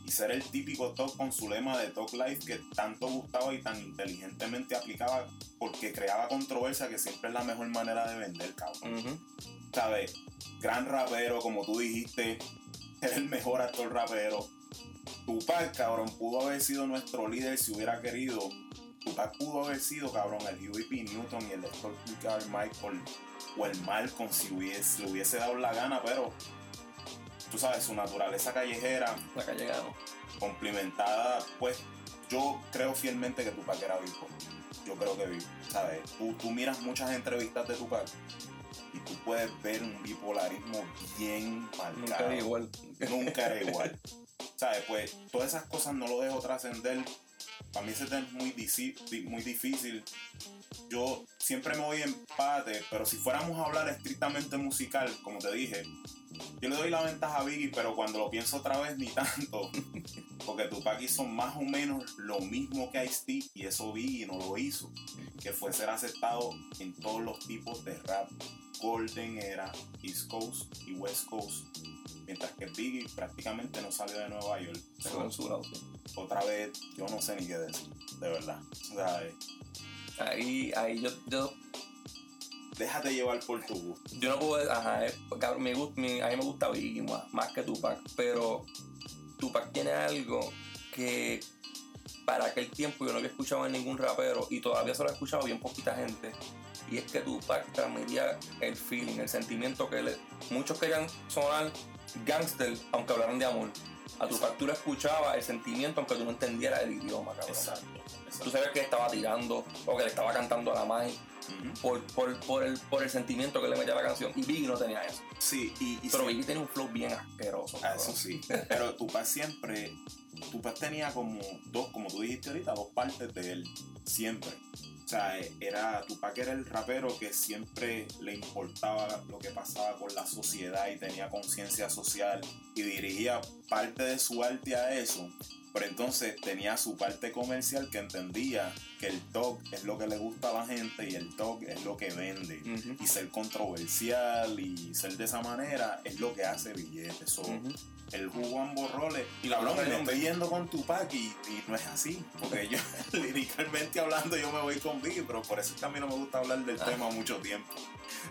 y ser el típico Tupac con su lema de Talk Life, que tanto gustaba y tan inteligentemente aplicaba, porque creaba controversia, que siempre es la mejor manera de vender, cabrón. Uh-huh. ¿Sabes? Gran rapero, como tú dijiste, era el mejor actor rapero. Tupac, cabrón, pudo haber sido nuestro líder si hubiera querido. Tupac pudo haber sido, cabrón, el Huey P. Newton y el Dr. Michael o el Malcolm si le hubiese dado la gana, pero tú sabes, su naturaleza callejera, la que ha llegado, complementada, pues yo creo fielmente que Tupac era vivo. Yo creo que vivo, ¿sabes? Tú miras muchas entrevistas de Tupac y tú puedes ver un bipolarismo bien marcado. Nunca era igual. ¿Sabes? Pues todas esas cosas no lo dejo trascender. Para mí se te es muy difícil. Yo siempre me voy empate, pero si fuéramos a hablar estrictamente musical, como te dije, yo le doy la ventaja a Biggie, pero cuando lo pienso otra vez, ni tanto. Porque Tupac hizo más o menos lo mismo que Ice-T, y eso Biggie no lo hizo. Que fue ser aceptado en todos los tipos de rap. Golden era East Coast y West Coast. Mientras que Biggie prácticamente no salió de Nueva York. Pero su lado, sí. Otra vez, yo no sé ni qué decir, de verdad. O sea, ahí yo... Déjate llevar por tu gusto. Yo no puedo... Ajá, cabrón, a mí me gusta Biggie más que Tupac, pero Tupac tiene algo que para aquel tiempo yo no había escuchado en ningún rapero, y todavía solo he escuchado bien poquita gente. Y es que Tupac transmitía el feeling, el sentimiento que muchos querían sonar gangster, aunque hablaran de amor. A Tupac tú lo escuchabas, el sentimiento, aunque tú no entendieras el idioma, cabrón. Exacto. Tú sabías que estaba tirando o que le estaba cantando a la magia. Uh-huh. por el sentimiento que le metía la canción. Y Biggie no tenía eso. Sí, pero Biggie tenía un flow bien asqueroso. Ah, eso sí. Pero Tupac tenía como tú dijiste ahorita, dos partes de él. Siempre. O sea, Tupac era el rapero que siempre le importaba lo que pasaba con la sociedad y tenía conciencia social y dirigía parte de su arte a eso, pero entonces tenía su parte comercial que entendía que el talk es lo que le gusta a la gente y el talk es lo que vende. Uh-huh. Y ser controversial y ser de esa manera es lo que hace billetes. So, uh-huh. El jugo ambos roles. Y la broma, me estoy yendo con Tupac y no es así. Porque yo, liricalmente hablando, yo me voy con Biggie, pero por eso también no me gusta hablar del tema mucho tiempo.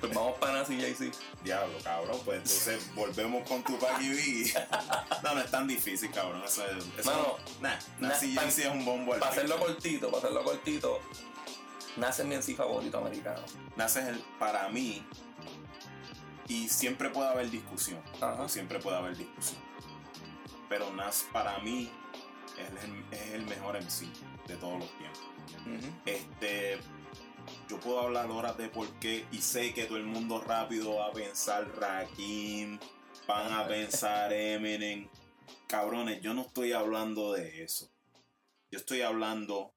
Pues vamos para Nas y Jay-Z. Diablo, cabrón, pues entonces volvemos con Tupac y Biggie. No es tan difícil, cabrón. Eso mano, Nas y Jay-Z es un bombo al Para hacerlo cortito, Nas es mi MC favorito americano. Nas es el, para mí, y siempre puede haber discusión. Ajá. Siempre puede haber discusión. Pero Nas, para mí, es el mejor MC de todos los tiempos. Uh-huh. Yo puedo hablar horas de por qué, y sé que todo el mundo rápido va a pensar Rakim, van a pensar Eminem. Cabrones, yo no estoy hablando de eso. Yo estoy hablando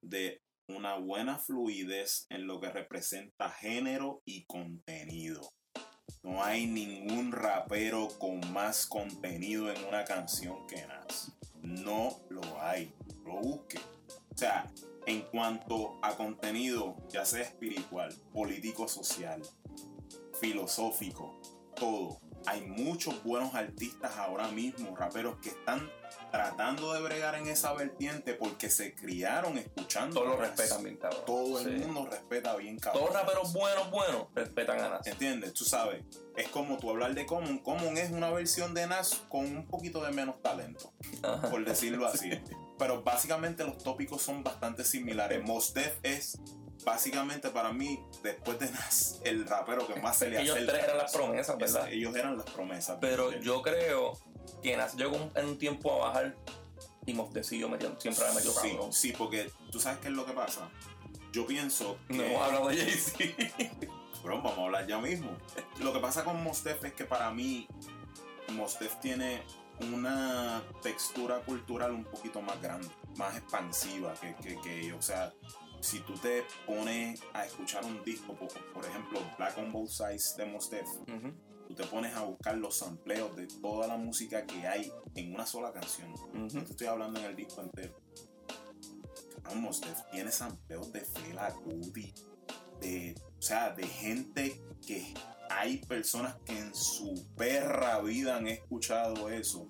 de una buena fluidez en lo que representa género y contenido. No hay ningún rapero con más contenido en una canción que Nas. No lo hay. Lo busque. O sea, en cuanto a contenido, ya sea espiritual, político, social, filosófico, todo. Hay muchos buenos artistas ahora mismo, raperos que están tratando de bregar en esa vertiente porque se criaron escuchando. Todos lo respetan bien, cabrón. Todo el mundo respeta bien, cabrón. Todos raperos buenos respetan a Nas. ¿Entiendes? Tú sabes, es como tú hablar de Common. Common es una versión de Nas con un poquito de menos talento, por decirlo así. Sí. Pero básicamente los tópicos son bastante similares. Mos Def es... básicamente para mí, después de Nas, el rapero que más se le hace. Ellos tres eran las promesas, ¿verdad? Ellos eran las promesas. Pero yo creo que Nas llegó en un tiempo a bajar y Mos Def siguió metiendo, siempre había metido cabrón. Sí, porque tú sabes qué es lo que pasa. Yo pienso que... no hemos hablado de Jay-Z. Bro, vamos a hablar ya mismo. Lo que pasa con Mos Def es que para mí, Mos Def tiene una textura cultural un poquito más grande, más expansiva que o sea... Si tú te pones a escuchar un disco, por ejemplo, Black on Both Sides de Mos Def, uh-huh. tú te pones a buscar los sampleos de toda la música que hay en una sola canción. Uh-huh. No te estoy hablando en el disco entero. Mos Def tiene sampleos de Fela Kuti, o sea, de gente que hay personas que en su perra vida han escuchado eso.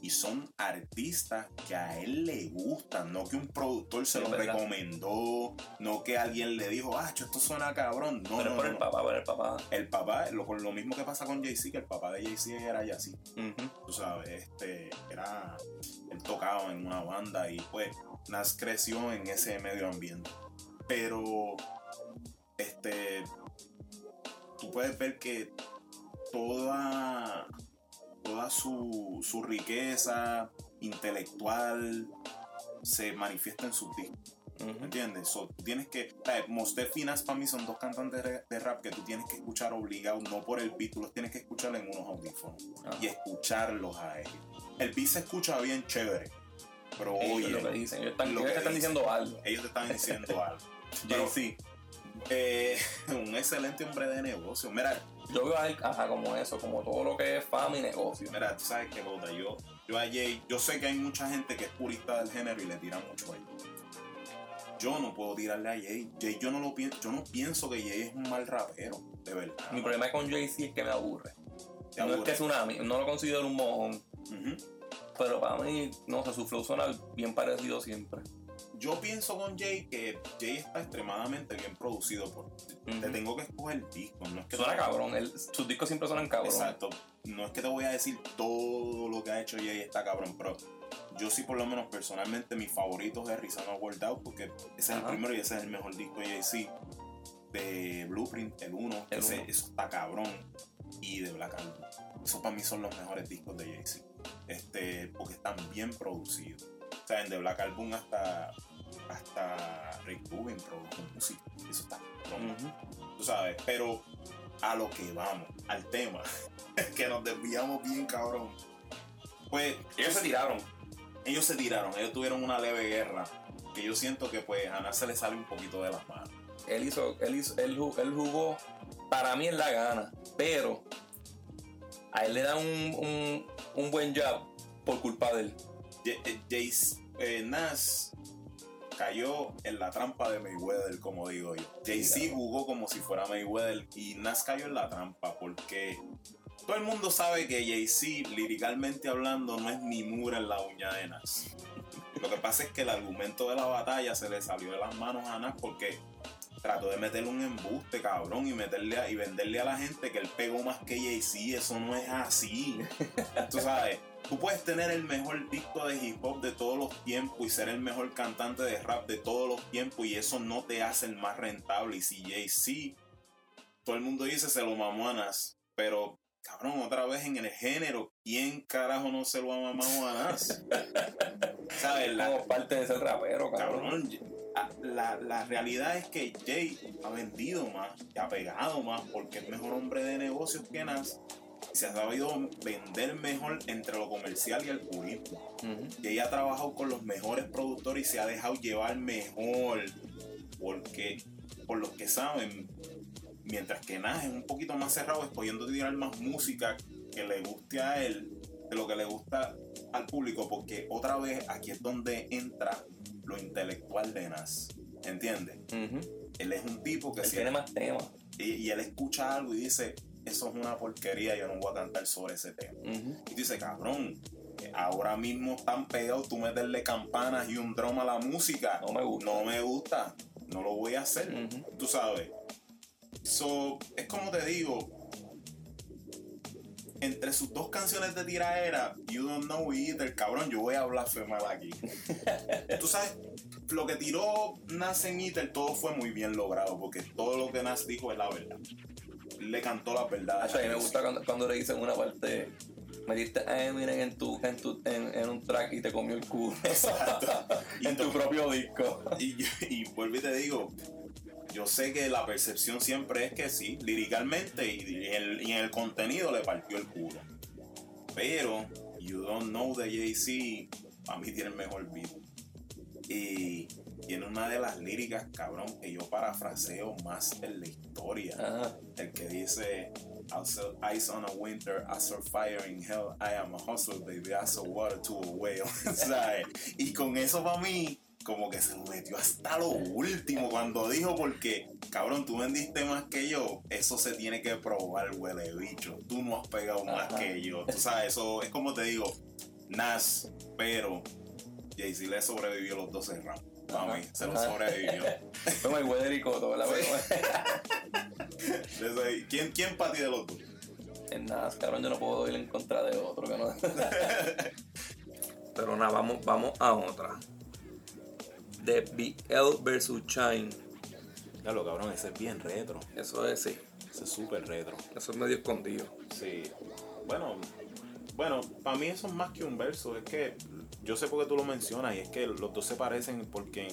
Y son artistas que a él le gustan, no que un productor se lo recomendó, no que alguien le dijo, esto suena cabrón. No, pero por el papá, por el papá. El papá, lo mismo que pasa con Jay-Z, que el papá de Jay-Z era Jay-Z. Uh-huh. Tú sabes, era él tocaba en una banda y pues Nas creció en ese medio ambiente. Pero tú puedes ver que toda su riqueza intelectual se manifiesta en sus discos. Uh-huh. ¿Entiendes? So, tienes que... Mos Def y Nas para mí son dos cantantes de rap que tú tienes que escuchar obligado, no por el beat, tú los tienes que escuchar en unos audífonos y escucharlos a ellos. El beat se escucha bien chévere, pero oye... lo que dicen, ellos te están diciendo algo. Ellos te están diciendo algo. Jay-Z, un excelente hombre de negocio. Mira... yo veo a él como eso, como todo lo que es fama y negocio. Mira, tú sabes que Bota, yo a Jay, yo sé que hay mucha gente que es purista del género y le tira mucho a él. Yo no puedo tirarle a Jay. Jay, yo no pienso que Jay es un mal rapero, de verdad. Mi problema con Jay-Z es que me aburre. No es que es no lo considero un mojón. Uh-huh. Pero para mí, no sé, su flow suena bien parecido siempre. Yo pienso con Jay que Jay está extremadamente bien producido. Te tengo que escoger discos. No es que suena cabrón. Sus discos siempre suenan cabrón. Exacto. No es que te voy a decir todo lo que ha hecho Jay está cabrón, pero yo sí, por lo menos personalmente, mi favorito es Rizano World Out, porque ese es el primero y ese es el mejor disco de Jay-Z. De Blueprint, el 1. Eso está cabrón. Y de Black Album. Eso para mí son los mejores discos de Jay-Z. Porque están bien producidos. O sea, en The Black Album hasta Rick Rubin produjo música. Eso está cabrón. Uh-huh. Tú sabes, pero a lo que vamos, al tema, que nos desviamos bien, cabrón. Pues ellos se tiraron. Ellos tuvieron una leve guerra que yo siento que pues a Nas se le sale un poquito de las manos. Él jugó, para mí es la gana, pero a él le dan un buen jab por culpa de él. Nas cayó en la trampa de Mayweather, como digo yo. Jay-Z jugó como si fuera Mayweather y Nas cayó en la trampa porque todo el mundo sabe que Jay-Z, liricalmente hablando, no es ni mura en la uña de Nas. Lo que pasa es que el argumento de la batalla se le salió de las manos a Nas porque trató de meterle un embuste, cabrón, y venderle a la gente que él pegó más que Jay-Z. Eso no es así. Tú sabes, tú puedes tener el mejor disco de hip hop de todos los tiempos y ser el mejor cantante de rap de todos los tiempos y eso no te hace el más rentable. Y si Jay-Z, todo el mundo dice se lo mamó a Nas, pero cabrón, otra vez en el género, ¿quién carajo no se lo ha mamado a Nas? ¿Sabes? Como parte de ese rapero, cabrón. La realidad es que Jay ha vendido más, ha pegado más, porque es mejor hombre de negocios que Nas. Se ha sabido vender mejor entre lo comercial y el purismo. Jay ha trabajado con los mejores productores y se ha dejado llevar mejor. Porque, por los que saben, mientras que Nas es un poquito más cerrado, escogiendo tirar más música que le guste a él, de lo que le gusta al público, porque otra vez aquí es donde entra lo intelectual de Nas, ¿entiendes? Uh-huh. Él es un tipo que tiene más temas. Y él escucha algo y dice, eso es una porquería, yo no voy a cantar sobre ese tema. Uh-huh. Y dice, cabrón, ahora mismo están pegados, tú meterle campanas y un drum a la música. No me gusta, no lo voy a hacer, uh-huh. Tú sabes. So, es como te digo, entre sus dos canciones de tiraera, You Don't Know Either, cabrón, yo voy a blasfemar aquí. Tú sabes, lo que tiró Nas en Either, todo fue muy bien logrado, porque todo lo que Nas dijo es la verdad. Le cantó la verdad. A mí me gusta cuando le dicen una parte, metiste Eminem en un track y te comió el culo. Exacto. En tu propio disco. Y vuelvo y te digo, yo sé que la percepción siempre es que sí, liricalmente y en el contenido le partió el culo. Pero You Don't Know de Jay-Z, para mí tiene el mejor beat. Y tiene una de las líricas, cabrón, que yo parafraseo más en la historia. Ajá. El que dice, I'll sell ice on a winter, I sell fire in hell, I am a hustler, baby, I sell water to a whale. Y con eso para mí, como que se lo metió hasta lo último cuando dijo, porque cabrón, tú vendiste más que yo, eso se tiene que probar, huele bicho, tú no has pegado más que yo, tú sabes. Eso es como te digo, Nas, pero Jay-Z le sobrevivió los 12 rounds, para mí, se lo sobrevivió. Fue muy huele y coto, ¿verdad? Sí. ¿Quién para ti de los dos? En Nas, cabrón, yo no puedo ir en contra de otro, que no. Pero nada, vamos a otra. De BL vs. Shine. Claro, cabrón, ese es bien retro. Eso es, sí. Ese es súper retro. Eso es medio escondido. Sí. Bueno, para mí eso es más que un verso. Es que yo sé por qué tú lo mencionas y es que los dos se parecen porque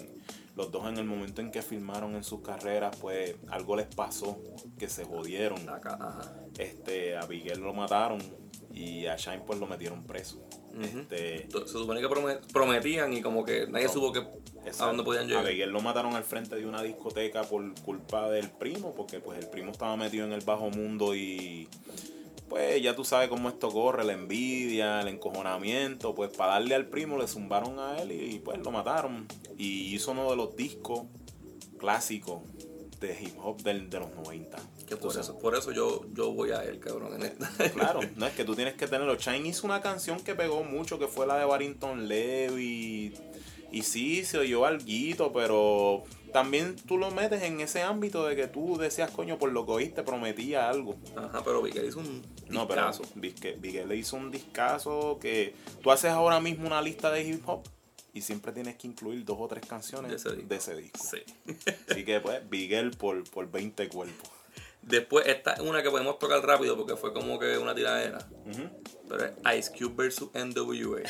los dos en el momento en que firmaron en sus carreras, pues algo les pasó que se jodieron. Ajá. A Bigel lo mataron y a Shine pues lo metieron preso. Uh-huh. Se supone que prometían y como que nadie supo que a dónde podían llegar. A Miguel lo mataron al frente de una discoteca por culpa del primo, porque pues el primo estaba metido en el bajo mundo y pues ya tú sabes cómo esto corre, la envidia, el encojonamiento, pues para darle al primo le zumbaron a él y pues lo mataron. Y hizo uno de los discos clásicos de hip hop de los 90. Que por eso yo voy a él, cabrón. Claro, no es que tú tienes que tenerlo. Shine hizo una canción que pegó mucho, que fue la de Barrington Levy. Y sí, se oyó alguito, pero también tú lo metes en ese ámbito de que tú decías, coño, por lo que oíste prometía algo. Ajá, pero Bigel hizo un discazo. No, pero Bigel le hizo un discazo que tú haces ahora mismo una lista de hip hop y siempre tienes que incluir 2 o 3 canciones de ese disco. Sí. Así que pues, Bigel por 20 cuerpos. Después, esta es una que podemos tocar rápido porque fue como que una tiradera. Uh-huh. Pero es Ice Cube versus NWA.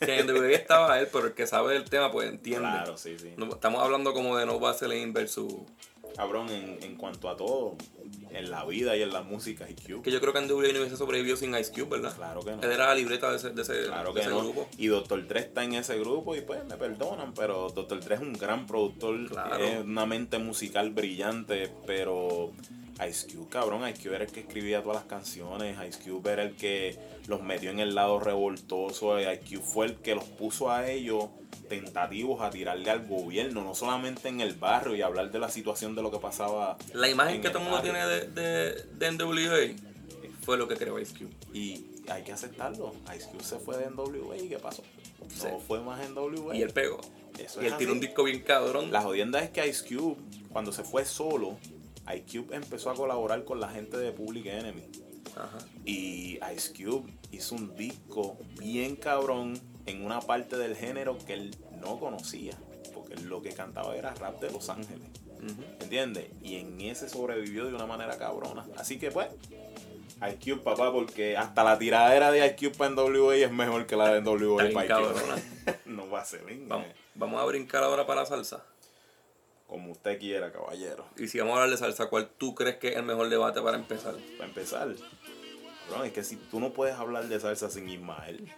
Que en NWA estaba él, pero el que sabe del tema pues entiende. Claro, sí. Estamos hablando como de No Vaseline versus... Cabrón, en cuanto a todo, en la vida y en la música. Ice Cube, que yo creo que Andy Williams hubiese sobrevivido sin Ice Cube, ¿verdad? Claro que no. Él era la libreta de ese grupo. Y Dr. Dre está en ese grupo y pues me perdonan, pero Dr. Dre es un gran productor, claro. Es una mente musical brillante, pero Ice Cube, cabrón, Ice Cube era el que escribía todas las canciones, Ice Cube era el que los metió en el lado revoltoso, Ice Cube fue el que los puso a ellos tentativos a tirarle al gobierno, no solamente en el barrio, y hablar de la situación de lo que pasaba. La imagen que todo el mundo tiene de NWA fue lo que creó Ice Cube. Y hay que aceptarlo, Ice Cube se fue de NWA y ¿qué pasó? Sí. No fue más NWA. Y él pegó. Eso y él tiró un disco bien cabrón. La jodienda es que Ice Cube, cuando se fue solo, Ice Cube empezó a colaborar con la gente de Public Enemy. Ajá. Y Ice Cube hizo un disco bien cabrón en una parte del género que él no conocía, porque lo que cantaba era rap de Los Ángeles. Uh-huh. ¿Entiendes? Y en ese sobrevivió de una manera cabrona. Así que pues, Ice Cube, papá, porque hasta la tiradera de Ice Cube para NWA es mejor que la de NWA para Ice Cube. No va a ser bien. Vamos a brincar ahora para la salsa. Como usted quiera, caballero. Y si vamos a hablar de salsa, ¿cuál tú crees que es el mejor debate para empezar? Para empezar, cabrón, es que si tú no puedes hablar de salsa sin Ismael.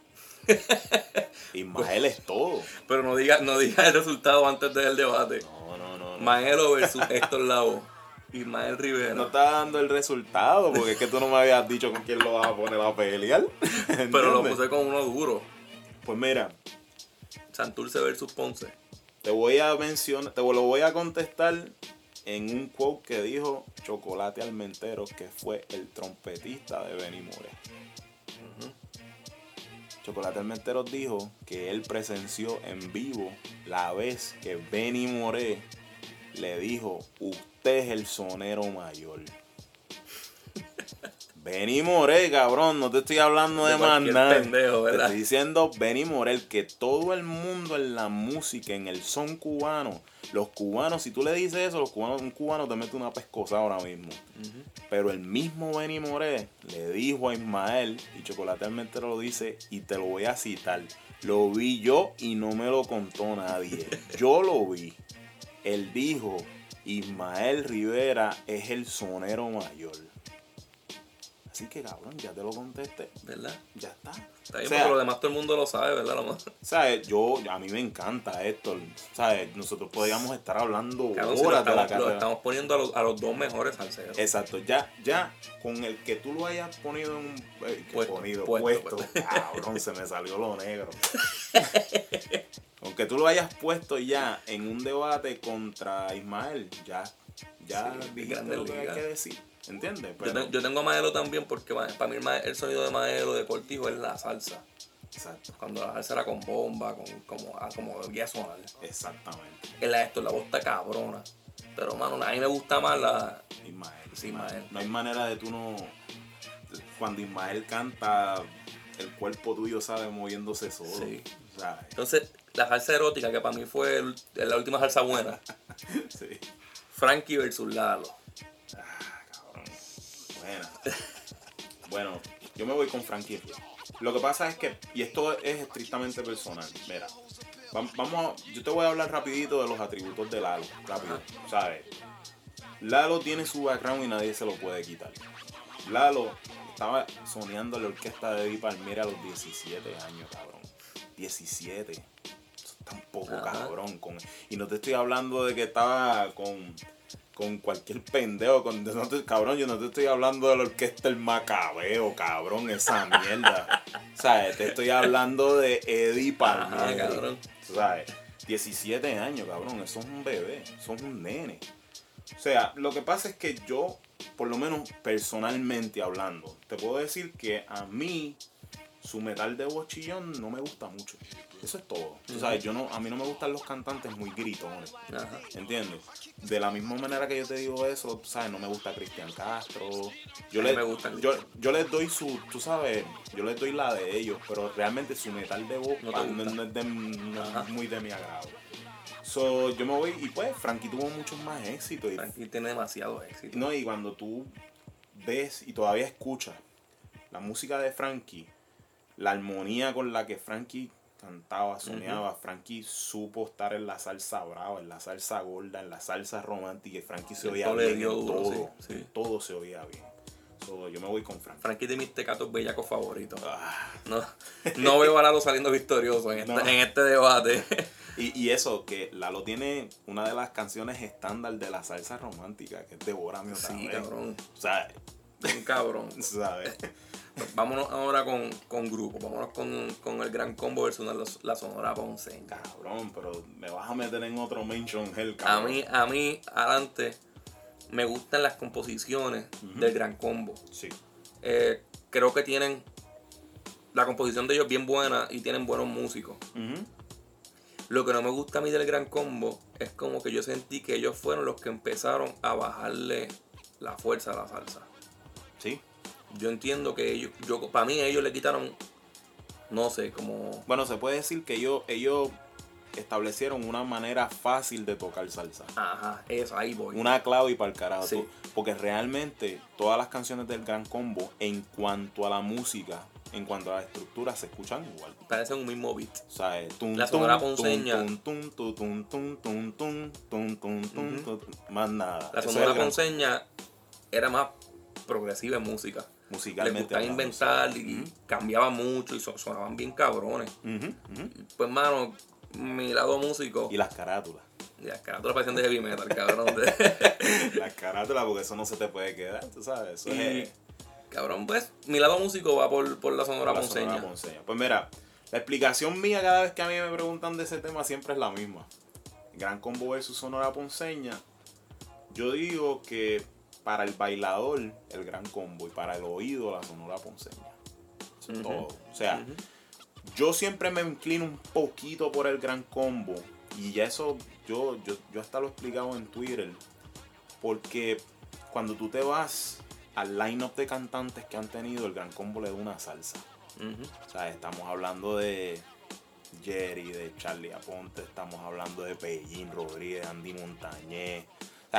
Ismael es todo. Pero no diga el resultado antes del debate. No. Maelo versus Héctor Lavoe. Ismael Rivera. No está dando el resultado porque es que tú no me habías dicho con quién lo vas a poner a pelear. ¿Entiendes? Pero lo puse con uno duro. Pues mira, Santurce versus Ponce. Te lo voy a contestar en un quote que dijo Chocolate Almentero, que fue el trompetista de Benny More. Uh-huh. Chocolate Almentero dijo que él presenció en vivo la vez que Benny Moré le dijo: usted es el sonero mayor. Benny Moré, cabrón, no te estoy hablando de más nada. Pendejo, te estoy diciendo Benny Moré, que todo el mundo en la música, en el son cubano, los cubanos, si tú le dices eso, los cubanos, un cubano te mete una pescosa ahora mismo. Uh-huh. Pero el mismo Benny Moré le dijo a Ismael, y Chocolate Almentero lo dice, y te lo voy a citar: lo vi yo y no me lo contó nadie. Yo lo vi. Él dijo: Ismael Rivera es el sonero mayor. Así que, cabrón, ya te lo contesté, ¿verdad? Ya está. Está bien, pero lo demás todo el mundo lo sabe, ¿verdad? ¿Sabes? A mí me encanta esto. ¿Sabes? Nosotros podríamos estar hablando horas de la carrera. Lo estamos poniendo a los dos mejores salseros. Exacto. Ya, con el que tú lo hayas ponido en un... puesto. Cabrón, se me salió lo negro. Con que tú lo hayas puesto ya en un debate contra Ismael, ya sí, dijiste lo que hay que decir. ¿Entiendes? Yo tengo a Maelo también porque para mí el sonido de Maelo, de Cortijo, es la salsa. Exacto. Cuando la salsa era con bomba, como guía sonar. Exactamente. La voz está cabrona. Pero, mano, a mí me gusta más la... Ismael. No hay manera de tú no... Cuando Ismael canta, el cuerpo tuyo sabe moviéndose solo. Sí. ¿Sabes? Entonces, la salsa erótica, que para mí fue la última salsa buena. Sí. Frankie versus Lalo. Bueno, yo me voy con Frankie. Lo que pasa es que, y esto es estrictamente personal, mira, yo te voy a hablar rapidito de los atributos de Lalo, rápido, ¿sabes? Lalo tiene su background y nadie se lo puede quitar. Lalo estaba soneando la orquesta de Eddie Palmieri a los 17 años, cabrón. 17. Eso es tan poco, cabrón. Y no te estoy hablando de que estaba con cualquier pendejo, cabrón, yo no te estoy hablando de la orquesta El Macabeo, cabrón, esa mierda. ¿Sabes? Te estoy hablando de Eddie Palmieri. Ajá, cabrón. ¿Sabes? 17 años, cabrón, eso es un bebé, eso es un nene. O sea, lo que pasa es que yo, por lo menos personalmente hablando, te puedo decir que a mí su metal de bochillón no me gusta mucho. Eso es todo. Uh-huh. O sea, a mí no me gustan los cantantes muy gritones. Ajá. ¿Entiendes? De la misma manera que yo te digo eso, tú sabes, no me gusta Cristian Castro. Yo les doy su, tú sabes, yo les doy la de ellos, pero realmente su metal de voz no es muy de mi agrado. So, yo me voy y pues Frankie tuvo muchos más éxitos. Frankie tiene demasiado éxito. No, y cuando tú ves y todavía escuchas la música de Frankie, la armonía con la que Frankie cantaba, soñaba. Uh-huh. Frankie supo estar en la salsa brava, en la salsa gorda, en la salsa romántica. Frankie se oía bien, todo, sí. Todo se oía bien. So, yo me voy con Frankie. Frankie de mis tecatos bellacos favoritos. Ah. No veo a Lalo saliendo victorioso en este debate. Y eso, que Lalo tiene una de las canciones estándar de la salsa romántica, que es Devórame otra vez. Sí, cabrón. ¿Sabes? Un cabrón. ¿Sabes? Pues vámonos ahora con grupo, vámonos con el Gran Combo versus la Sonora Ponceña. Cabrón, pero me vas a meter en otro mention hell, cabrón. A mí, adelante, me gustan las composiciones uh-huh. del Gran Combo. Sí. Creo que tienen, la composición de ellos bien buena y tienen buenos músicos. Uh-huh. Lo que no me gusta a mí del Gran Combo es como que yo sentí que ellos fueron los que empezaron a bajarle la fuerza a la salsa. Sí. Yo entiendo que para mí ellos le quitaron, no sé, como... Bueno, se puede decir que ellos establecieron una manera fácil de tocar salsa. Ajá, eso, ahí voy. Una clave y para el carajo. Sí. Porque realmente todas las canciones del Gran Combo, en cuanto a la música, en cuanto a la estructura, se escuchan igual. Parecen un mismo beat. O sea, la Sonora Ponceña. Más nada. La Sonora Ponceña era más progresiva en música. Musicalmente. Les gustaba inventar y uh-huh. cambiaban mucho y sonaban bien cabrones. Uh-huh, uh-huh. Pues, mano, mi lado músico. Y las carátulas. Parecían de heavy metal, cabrón. Las carátulas, porque eso no se te puede quedar, tú sabes. Eso es... Cabrón, pues, mi lado músico va por la Sonora Ponceña. Pues, mira, la explicación mía cada vez que a mí me preguntan de ese tema siempre es la misma. Gran Combo versus Sonora Ponceña. Yo digo que para el bailador, el Gran Combo, y para el oído, la Sonora Ponceña. Eso es uh-huh. todo. O sea, uh-huh. yo siempre me inclino un poquito por el Gran Combo. Y ya eso, yo hasta lo he explicado en Twitter. Porque cuando tú te vas al line-up de cantantes que han tenido, el Gran Combo le da una salsa. Uh-huh. O sea, estamos hablando de Jerry, de Charlie Aponte, estamos hablando de Pellín Rodríguez, Andy Montañez.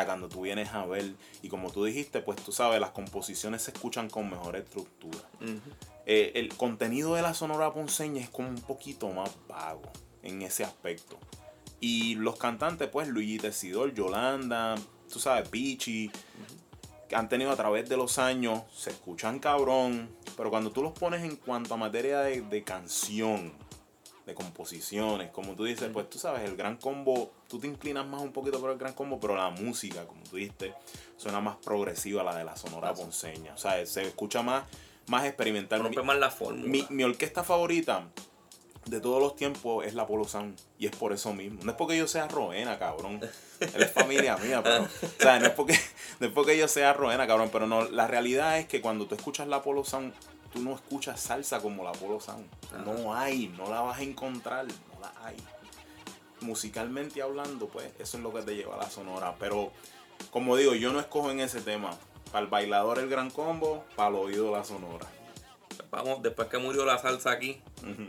Cuando tú vienes a ver, y como tú dijiste, pues tú sabes, las composiciones se escuchan con mejor estructura. Uh-huh. El contenido de la Sonora Ponceña es como un poquito más vago en ese aspecto. Y los cantantes, pues Luigi Tesidor, Yolanda, tú sabes, Pichi, uh-huh. que han tenido a través de los años, se escuchan cabrón, pero cuando tú los pones en cuanto a materia de canción, de composiciones, como tú dices, pues tú sabes, el Gran Combo, tú te inclinas más un poquito por el Gran Combo, pero la música, como tú dijiste, suena más progresiva la de la Sonora Ponceña. O sea, se escucha más experimental. Rompe más la fórmula. Mi orquesta favorita de todos los tiempos es la Polo Sound, y es por eso mismo. No es porque yo sea roena, cabrón. Él es familia mía, pero... O sea, no es porque yo sea roena, cabrón, pero no, la realidad es que cuando tú escuchas la Polo Sound, tú no escuchas salsa como la Polo Sound. Ajá. No hay, no la vas a encontrar, no la hay. Musicalmente hablando, pues, eso es lo que te lleva a la Sonora. Pero, como digo, yo no escojo en ese tema. Para el bailador el Gran Combo, para el oído la Sonora. Vamos, después que murió la salsa aquí, uh-huh.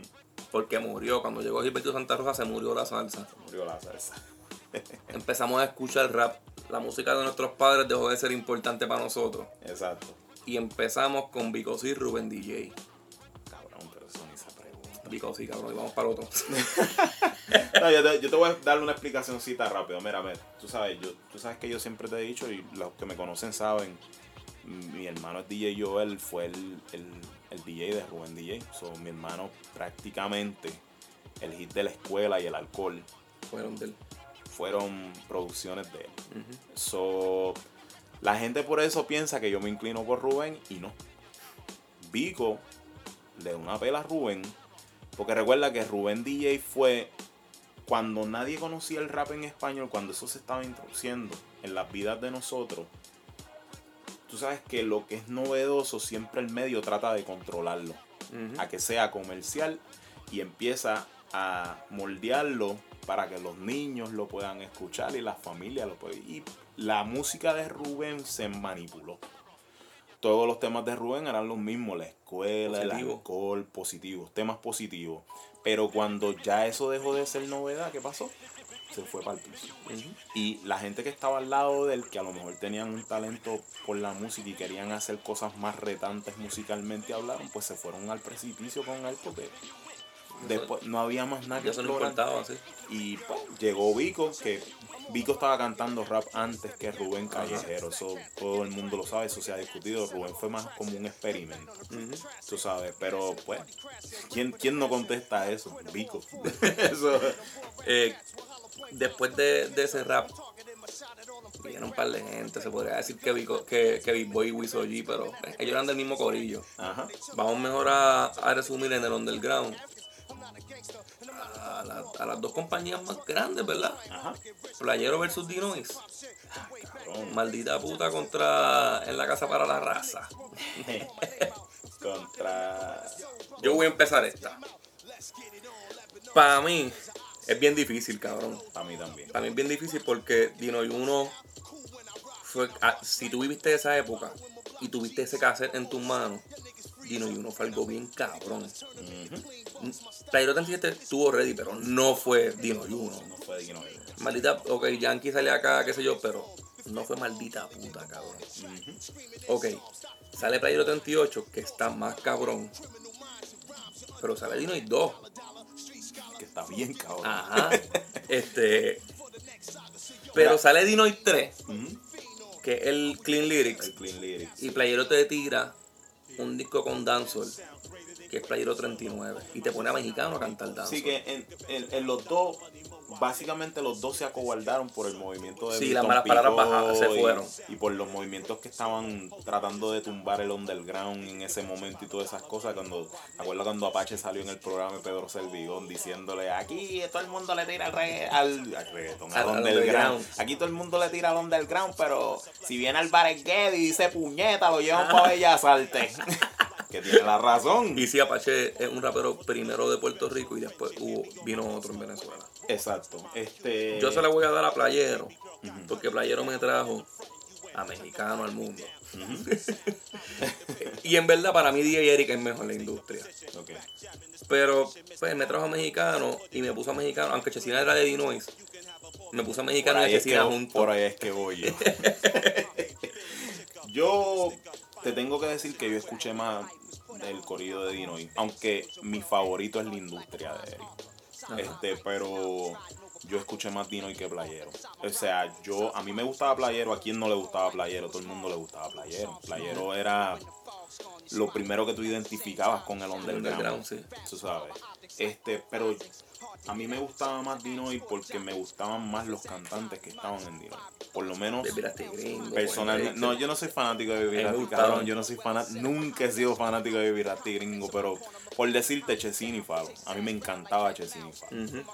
porque murió, cuando llegó Gilberto Santa Rosa se murió la salsa. Empezamos a escuchar rap. La música de nuestros padres dejó de ser importante para nosotros. Exacto. Y empezamos con Bicosí, Rubén DJ. Cabrón, pero eso ni se pregunta. Bicosí, cabrón, y vamos para el otro. No, yo te voy a dar una explicacióncita rápido. Mira, tú sabes que yo siempre te he dicho, y los que me conocen saben, mi hermano es DJ Joel, fue el DJ de Rubén DJ. So, mi hermano prácticamente, el hit de la escuela y el alcohol fueron producciones de él. Uh-huh. So... La gente por eso piensa que yo me inclino por Rubén y no. Vico le da una pela a Rubén, porque recuerda que Rubén DJ fue cuando nadie conocía el rap en español, cuando eso se estaba introduciendo en las vidas de nosotros. Tú sabes que lo que es novedoso siempre el medio trata de controlarlo, uh-huh. a que sea comercial, y empieza a moldearlo para que los niños lo puedan escuchar y las familias lo puedan... Y la música de Rubén se manipuló. Todos los temas de Rubén eran los mismos. La escuela, el alcohol, positivos, temas positivos. Pero cuando ya eso dejó de ser novedad, ¿qué pasó? Se fue para el piso. Uh-huh. Y la gente que estaba al lado de él, que a lo mejor tenían un talento por la música y querían hacer cosas más retantes musicalmente, hablaron, pues se fueron al precipicio con el poder. Después no había más nada que explorar. ¿Sí? Y pues, llegó Vico, que Vico estaba cantando rap antes que Rubén Callejero. Eso todo el mundo lo sabe, eso se ha discutido. Rubén fue más como un experimento, tú sabes. Pero pues, ¿quién no contesta eso? Vico. Eso. Después de ese rap, vinieron un par de gente. Se podría decir que Big Boy y Wiso G, pero ellos eran del mismo corillo. Ajá. Vamos mejor a resumir en el underground. A las dos compañías más grandes, ¿verdad? Ajá. Playero versus Dinois. Maldita puta contra En la Casa para la Raza. Contra... Yo voy a empezar esta. Para mí es bien difícil, cabrón. Para mí también. Para mí es bien difícil porque Dinois 1 fue... Si tú viviste esa época y tuviste ese cassette en tus manos, Dinois 1 fue algo bien cabrón. Uh-huh. Playero 37 estuvo ready, pero no fue Dinois 1. No fue Dinois 1. Maldita, ok, Yankee sale acá, qué sé yo, pero no fue maldita puta, cabrón. Uh-huh. Ok, sale Playero 38, que está más cabrón, pero sale Dinois 2. Que está bien cabrón. Ajá. Pero sale Dinois 3, uh-huh, que es el Clean Lyrics. El Clean Lyrics. Y Playero te tira un disco con dancehall, que es Playero 39, y te pone a mexicano a cantar dancehall. Sí, que en los dos, básicamente los dos se acobardaron por el movimiento de... Sí, las malas palabras bajadas se fueron. Y por los movimientos que estaban tratando de tumbar el underground en ese momento y todas esas cosas. Me acuerdo cuando Apache salió en el programa de Pedro Servigón diciéndole, aquí todo el mundo le tira al reggaetón, al underground. Aquí todo el mundo le tira al underground, pero si viene Álvarez Guedes y dice puñeta, lo llevan para Bellas Artes. Que tiene la razón. Y sí, Apache es un rapero primero de Puerto Rico y después vino otro en Venezuela. Exacto. Yo se la voy a dar a Playero, uh-huh, porque Playero me trajo a mexicano al mundo. Uh-huh. Y en verdad para mí DJ Eric es mejor en la industria. Okay. Pero pues me trajo a mexicano y me puso a mexicano, aunque Chesina era de Dinois, me puso a mexicano y Chesina junto. Por ahí es que voy yo. Yo te tengo que decir que yo escuché más del corrido de Dinois, aunque mi favorito es La Industria de Eric. Ajá. Pero yo escuché más Dinois que Playero. O sea, a mí me gustaba Playero. ¿A quién no le gustaba Playero? Todo el mundo le gustaba Playero. Playero era lo primero que tú identificabas con el underground, sí, tú sabes. Pero a mí me gustaba más Dinois porque me gustaban más los cantantes que estaban en Dinois. Por lo menos personalmente. No, yo no soy fanático de Baby Rasta, cabrón. Yo no soy fanático. Nunca he sido fanático de Baby Rasta gringo, pero por decirte, Chesini Faro. A mí me encantaba Chesini Faro. Uh-huh. O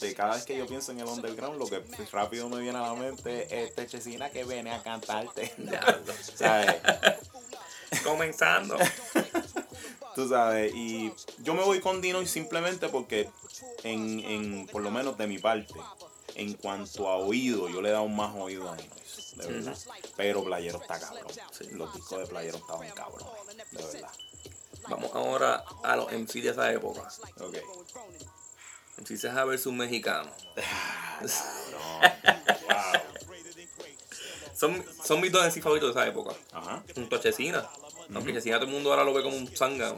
sea, cada vez que yo pienso en el underground, lo que rápido me viene a la mente es Chesina que viene a cantarte. ¿Sabes? Comenzando. Tú sabes, y yo me voy con Dinois simplemente porque, por lo menos de mi parte, en cuanto a oído, yo le he dado más oído a Dinois, de verdad. Uh-huh. Pero Playero está cabrón. Sí. Los discos de Playero estaban cabrón, de verdad. Vamos ahora a los MC de esa época. Okay. MC Ceja versus mexicano. Cabrón. Wow. Son mis dos MC favoritos de esa época. Ajá. Junto a Chesina. Aunque Chesina todo el mundo ahora lo ve como un zángano.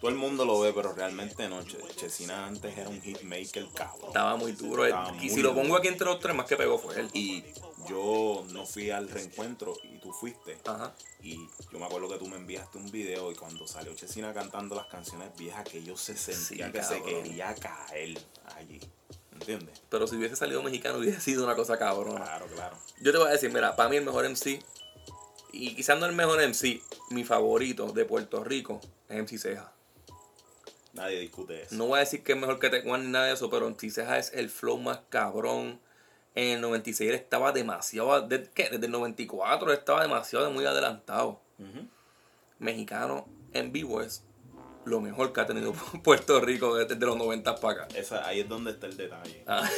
Todo el mundo lo ve, pero realmente no. Chesina antes era un hitmaker, cabrón. Estaba muy duro. Y si lo pongo aquí entre los tres, más que pegó fue él. Y yo no fui al reencuentro y tú fuiste. Ajá. Y yo me acuerdo que tú me enviaste un video y cuando salió Chesina cantando las canciones viejas, que yo se sentía sí, que cabrón, se quería caer allí. ¿Entiendes? Pero si hubiese salido mexicano hubiese sido una cosa cabrona. Claro. Yo te voy a decir, mira, para mí el mejor MC... Y quizás no el mejor MC, mi favorito de Puerto Rico es MC Ceja. Nadie discute eso. No voy a decir que es mejor que Tech One ni nada de eso, pero MC Ceja es el flow más cabrón. En el 96 él estaba demasiado... Desde el 94 estaba demasiado muy adelantado. Uh-huh. Mexicano en vivo es lo mejor que ha tenido Puerto Rico desde los 90 para acá. Ahí es donde está el detalle. Ah.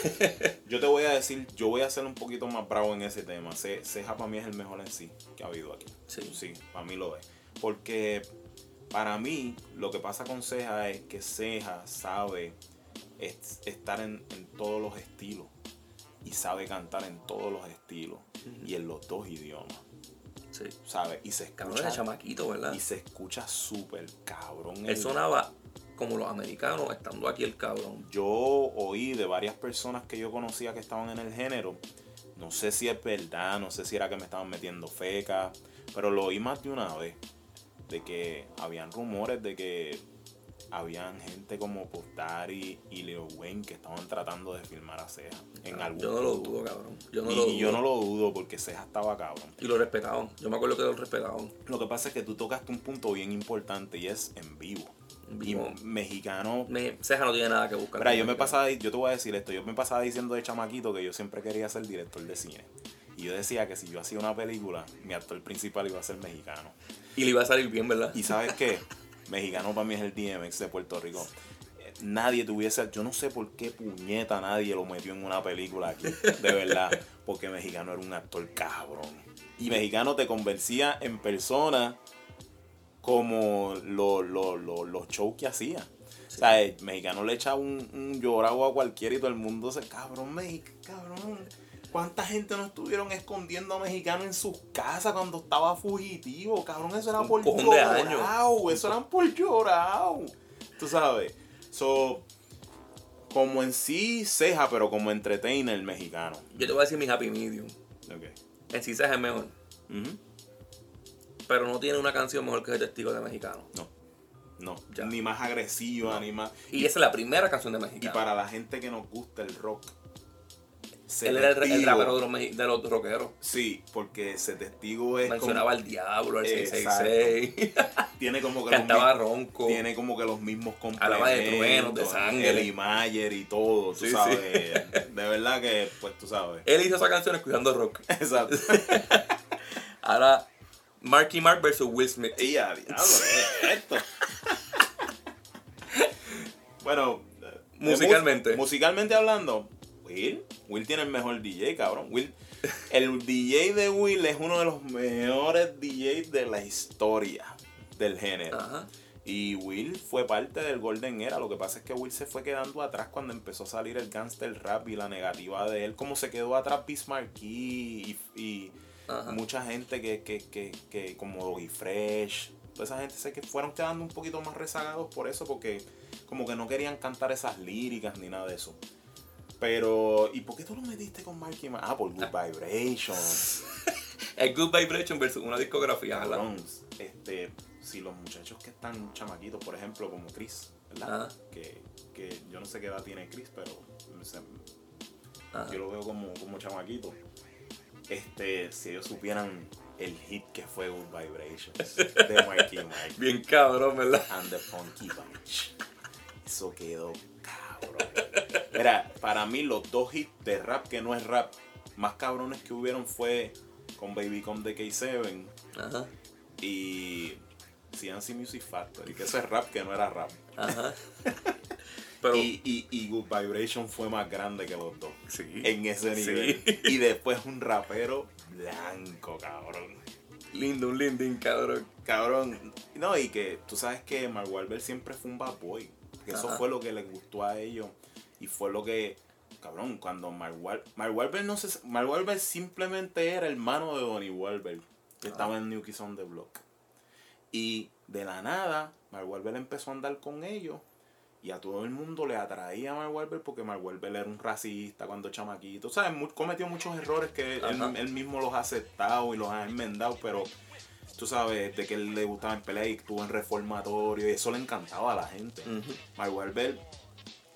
Yo te voy a decir, yo voy a ser un poquito más bravo en ese tema. Ceja para mí es el mejor en sí que ha habido aquí. Sí, para mí lo es. Porque para mí lo que pasa con Ceja es que Ceja sabe estar en todos los estilos y sabe cantar en todos los estilos, uh-huh, y en los dos idiomas. Sí. ¿Sabes? Y se escucha. Cabrón, era chamaquito, ¿verdad? Y se escucha súper cabrón. Él sonaba como los americanos estando aquí el cabrón. Yo oí de varias personas que yo conocía que estaban en el género. No sé si es verdad, no sé si era que me estaban metiendo fecas, pero lo oí más de una vez. De que habían rumores de que habían gente como Postari y Lil Wayne que estaban tratando de filmar a Ceja en algún Yo no lo dudo, cabrón. Yo no lo dudo porque Ceja estaba cabrón. Y lo respetaban. Yo me acuerdo que lo respetaban. Lo que pasa es que tú tocaste un punto bien importante y es en vivo. Y mexicano. Ceja no tiene nada que buscar. Mira, yo te voy a decir esto. Yo me pasaba diciendo de chamaquito que yo siempre quería ser director de cine. Y yo decía que si yo hacía una película, mi actor principal iba a ser mexicano. Y le iba a salir bien, ¿verdad? ¿Y sabes qué? Mexicano para mí es el DMX de Puerto Rico. Nadie tuviese... Yo no sé por qué puñeta nadie lo metió en una película aquí. De verdad. Porque Mexicano era un actor cabrón. Y Mexicano te convencía en persona como los shows que hacía. Sí. O sea, el Mexicano le echaba un llorado a cualquiera y todo el mundo se... Cabrón, México, cabrón. ¿Cuánta gente no estuvieron escondiendo a mexicanos en sus casas cuando estaba fugitivo? Cabrón, eso era por llorado. Eso era por llorado. Tú sabes. So, como en sí Ceja, pero como entertainer el mexicano. Yo te voy a decir mi happy medium. Okay. En sí Ceja es mejor. Uh-huh. Pero no tiene una canción mejor que El Testigo de Mexicano. No. Ya. Ni más agresiva, no. Ni más... Y esa es la primera canción de Mexicano. Y para la gente que nos gusta el rock... Él era el rapero de los rockeros. Sí, porque ese testigo es... Mencionaba al diablo, al 666. Tiene como que cantaba ronco. Tiene como que los mismos complementos. Hablaba de truenos, de sangre. Eli Mayer y todo, tú sabes. Sí. De verdad que, pues tú sabes. Él hizo esa canción escuchando rock. Exacto. Ahora, Marky Mark versus Will Smith. Y a diablo, esto. Bueno. Musicalmente hablando... Will tiene el mejor DJ, cabrón. El DJ de Will es uno de los mejores DJs de la historia del género. Ajá. Y Will fue parte del Golden Era. Lo que pasa es que Will se fue quedando atrás cuando empezó a salir el gangster rap y la negativa de él. Como se quedó atrás Bismarcky y mucha gente que como Doggy Fresh. Toda esa gente se que fueron quedando un poquito más rezagados por eso porque como que no querían cantar esas líricas ni nada de eso. Pero, ¿y por qué tú lo metiste con Marky Mark? Ah, por Good Vibration. El Good Vibration versus una discografía. Cabrón, si los muchachos que están chamaquitos, por ejemplo, como Chris, ¿verdad? Que yo no sé qué edad tiene Chris, pero yo lo veo como chamaquito. Si ellos supieran el hit que fue Good Vibrations de Marky Mark. Bien cabrón, ¿verdad? And the Funky Bunch. Eso quedó cabrón. Mira, para mí los dos hits de rap que no es rap más cabrones que hubieron fue con Baby Come de K7 y CNC Music Factory, que eso es rap que no era rap. Ajá. Pero, y Good Vibration fue más grande que los dos. Sí. En ese nivel. Sí. Y después un rapero blanco, cabrón. Lindo, un lindín, cabrón. Cabrón. No, y que tú sabes que Mark Wahlberg siempre fue un bad boy. Que eso fue lo que les gustó a ellos. Y fue lo que, cabrón, cuando Mark Wahlberg Mark Wahlberg simplemente era hermano de Donnie Wahlberg, que estaba en New Kids on the Block. Y de la nada, Mark Wahlberg empezó a andar con ellos. Y a todo el mundo le atraía a Mark Wahlberg porque Mark Wahlberg era un racista cuando chamaquito. O sea, cometió muchos errores que él mismo los ha aceptado y los ha enmendado, pero... Tú sabes, de que él le gustaba en pelea y estuvo en reformatorio y eso le encantaba a la gente. Uh-huh. Mark Wahlberg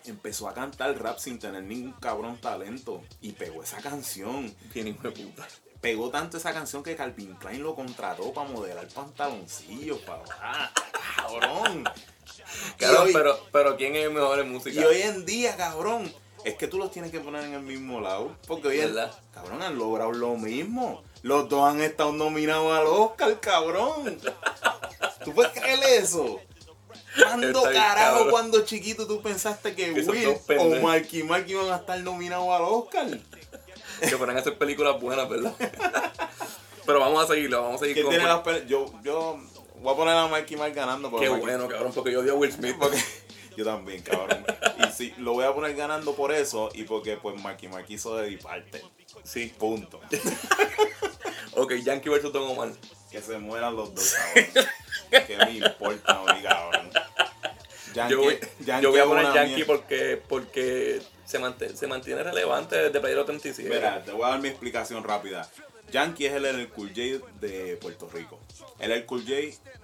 empezó a cantar rap sin tener ningún cabrón talento y pegó esa canción. Tiene hijo de puta. Pegó tanto esa canción que Calvin Klein lo contrató para modelar pantaloncillos, cabrón. Claro, pero ¿quién es el mejor en música? Y hoy en día, cabrón, es que tú los tienes que poner en el mismo lado. Porque hoy en día, cabrón, han logrado lo mismo. Los dos han estado nominados al Oscar, cabrón. ¿Tú puedes creer eso? ¿Cuándo carajo, cabrón, cuando chiquito tú pensaste que Will o Marky Mark iban a estar nominados al Oscar? Que fueran a hacer películas buenas, ¿verdad? Pero vamos a seguir. Yo voy a poner a Marky Mark ganando. Qué bueno, cabrón, porque yo odio a Will Smith. Porque... Yo también, cabrón. Y sí, lo voy a poner ganando por eso y porque pues Marky Mark hizo de mi parte. Sí, punto. Ok, Yankee vs. Don Omar. Que se mueran los dos, cabrón. Que me importa, cabrón. Yo voy a poner Yankee porque se mantiene relevante desde Playero 37. Mira, te voy a dar mi explicación rápida. Yankee es el Cool J de Puerto Rico. El Cool J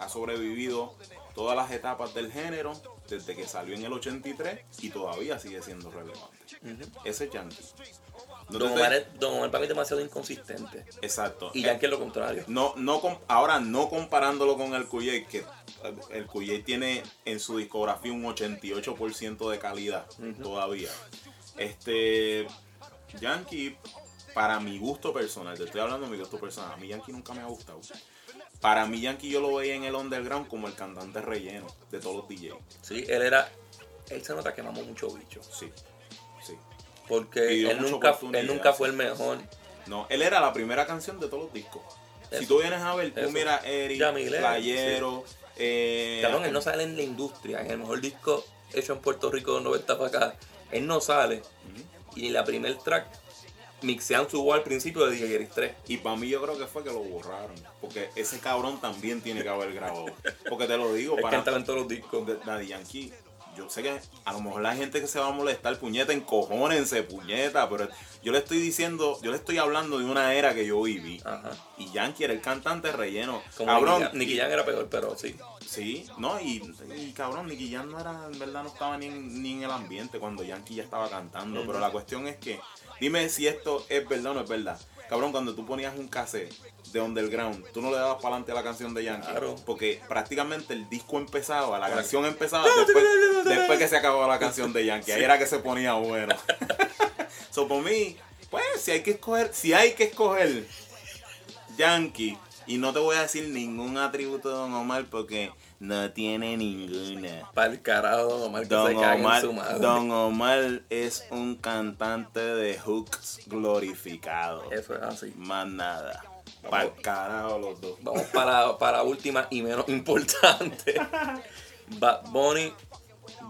ha sobrevivido todas las etapas del género desde que salió en el 83 y todavía sigue siendo relevante. Uh-huh. Ese es Yankee. Don Omar para mí es demasiado inconsistente. Exacto. Y Yankee es lo contrario. Ahora no comparándolo con el Cool J, que el Cool J tiene en su discografía un 88% de calidad todavía. Yankee, para mi gusto personal, te estoy hablando de mi gusto personal, a mí Yankee nunca me ha gustado. Para mí Yankee yo lo veía en el underground como el cantante relleno de todos los DJs. Sí, él se nota que mamó mucho bicho. Sí. Porque él nunca fue el mejor. No, él era la primera canción de todos los discos. Eso, si tú vienes a ver, tú miras Eric, Playero... Sí. Cabrón, él no sale en la industria, en el mejor disco hecho en Puerto Rico de 90 para acá. Él no sale. Uh-huh. Y la primer track... Mixean subo al principio de DJ 3. Y para mí yo creo que fue que lo borraron. Porque ese cabrón también tiene que haber grabado. Porque te lo digo, para cantar en todos los discos de Daddy Yankee. Yo sé que a lo mejor la gente que se va a molestar, puñeta, encojónense, puñeta. Pero yo le estoy diciendo, yo le estoy hablando de una era que yo viví. Ajá. Y Yankee era el cantante relleno. Como cabrón, Nicky Jam era peor, pero sí. Sí, no, y cabrón, Nicky Jam no era, en verdad no estaba ni en el ambiente cuando Yankee ya estaba cantando. Uh-huh. Pero la cuestión es que, dime si esto es verdad o no es verdad. Cabrón, cuando tú ponías un cassette de underground, tú no le dabas para adelante a la canción de Yankee. Claro. Porque prácticamente el disco empezaba, la canción empezaba después que se acababa la canción de Yankee. Sí. Ahí era que se ponía bueno. So, por mí, pues, si hay que escoger Yankee, y no te voy a decir ningún atributo de Don Omar porque no tiene ninguna. Pa'l carajo Don Omar, que se cague en su madre. Don Omar es un cantante de hooks glorificado. Eso es así. Más nada. Pa'l carajo los dos. Vamos para última y menos importante. Bad Bunny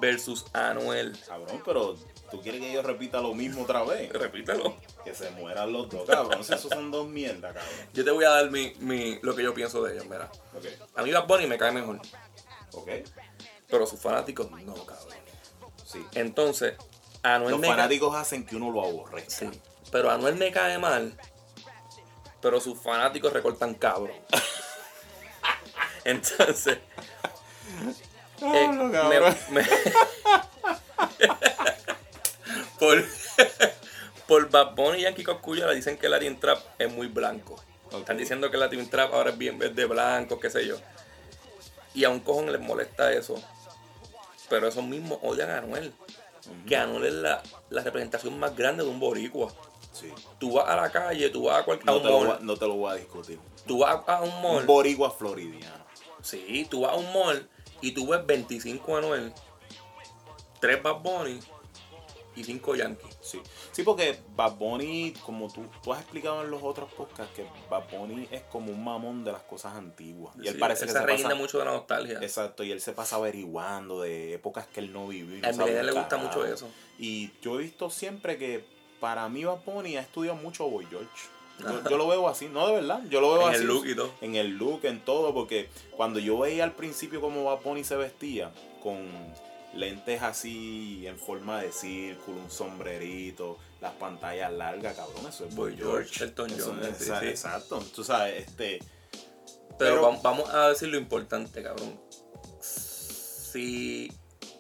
versus Anuel. Cabrón, pero ¿tú quieres que yo repita lo mismo otra vez? Repítalo. Que se mueran los dos, cabrón. Esos son dos mierdas, cabrón. Yo te voy a dar lo que yo pienso de ellos, mira. Okay. A mí Bad Bunny me cae mejor. Ok. Pero sus fanáticos no, cabrón. Sí. Entonces, Anuel los fanáticos hacen que uno lo aborrezca. Sí. Pero Anuel me cae mal, pero sus fanáticos recortan cabrón. Entonces... Cabrón, cabrón. Por Bad Bunny y Yankee Coscullola dicen que el Latin Trap es muy blanco. Okay. Están diciendo que el Latin Trap ahora es bien verde blanco, qué sé yo. Y a un cojón les molesta eso. Pero esos mismos odian a Anuel. Uh-huh. Que Anuel es la representación más grande de un boricua. Sí. Tú vas a la calle, tú vas a cualquier mall. No te lo voy a discutir. Tú vas a un mall. Un boricua floridiano. Sí, tú vas a un mall y tú ves 25 Anuel, 3 Bad Bunny y 5 Yankees. Sí. Sí, porque Bad Bunny, como tú has explicado en los otros podcasts, que Bad Bunny es como un mamón de las cosas antiguas. Y sí, él parece que se reina mucho de la nostalgia. Exacto, y él se pasa averiguando de épocas que él no vivió. Y no, a él le gusta mucho eso. Y yo he visto siempre que para mí Bad Bunny ha estudiado mucho Boy George. Yo lo veo así, no de verdad, yo lo veo así. En el look y todo. En el look, en todo, porque cuando yo veía al principio cómo Bad Bunny se vestía con... lentes así en forma de círculo, un sombrerito, las pantallas largas, cabrón, eso es Boy George. Elton John. Exacto, tú sabes, Pero vamos a decir lo importante, cabrón. Si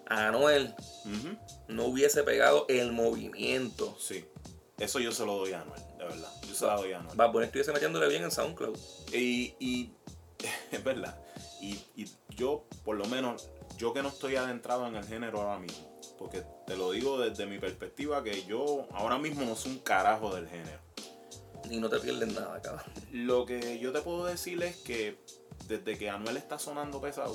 Anuel no hubiese pegado el movimiento. Sí, eso yo se lo doy a Anuel, de verdad. Yo se lo doy a Anuel. Va a poner, estuviese metiéndole bien en SoundCloud. Y es verdad. Y yo, por lo menos... Yo que no estoy adentrado en el género ahora mismo, porque te lo digo desde mi perspectiva que yo ahora mismo no soy un carajo del género. Y no te pierdes nada, cabrón. Lo que yo te puedo decir es que desde que Anuel está sonando pesado,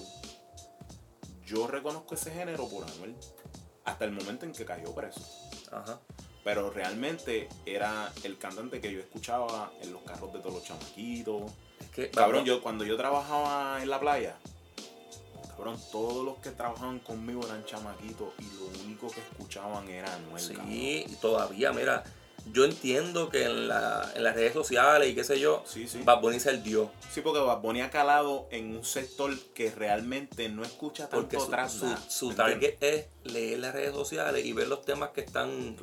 yo reconozco ese género por Anuel, hasta el momento en que cayó preso. Ajá. Pero realmente era el cantante que yo escuchaba en los carros de todos los chamaquitos. Es que, cabrón, yo cuando yo trabajaba en la playa, cabrón, todos los que trabajaban conmigo eran chamaquitos y lo único que escuchaban era Anuel. Sí, cabrón. Todavía, mira, Yo entiendo que en las redes sociales y qué sé yo, Bad Bunny se el dio. Sí, porque Bad Bunny ha calado en un sector que realmente no escucha tanto. Porque su target es leer las redes sociales y ver los temas que están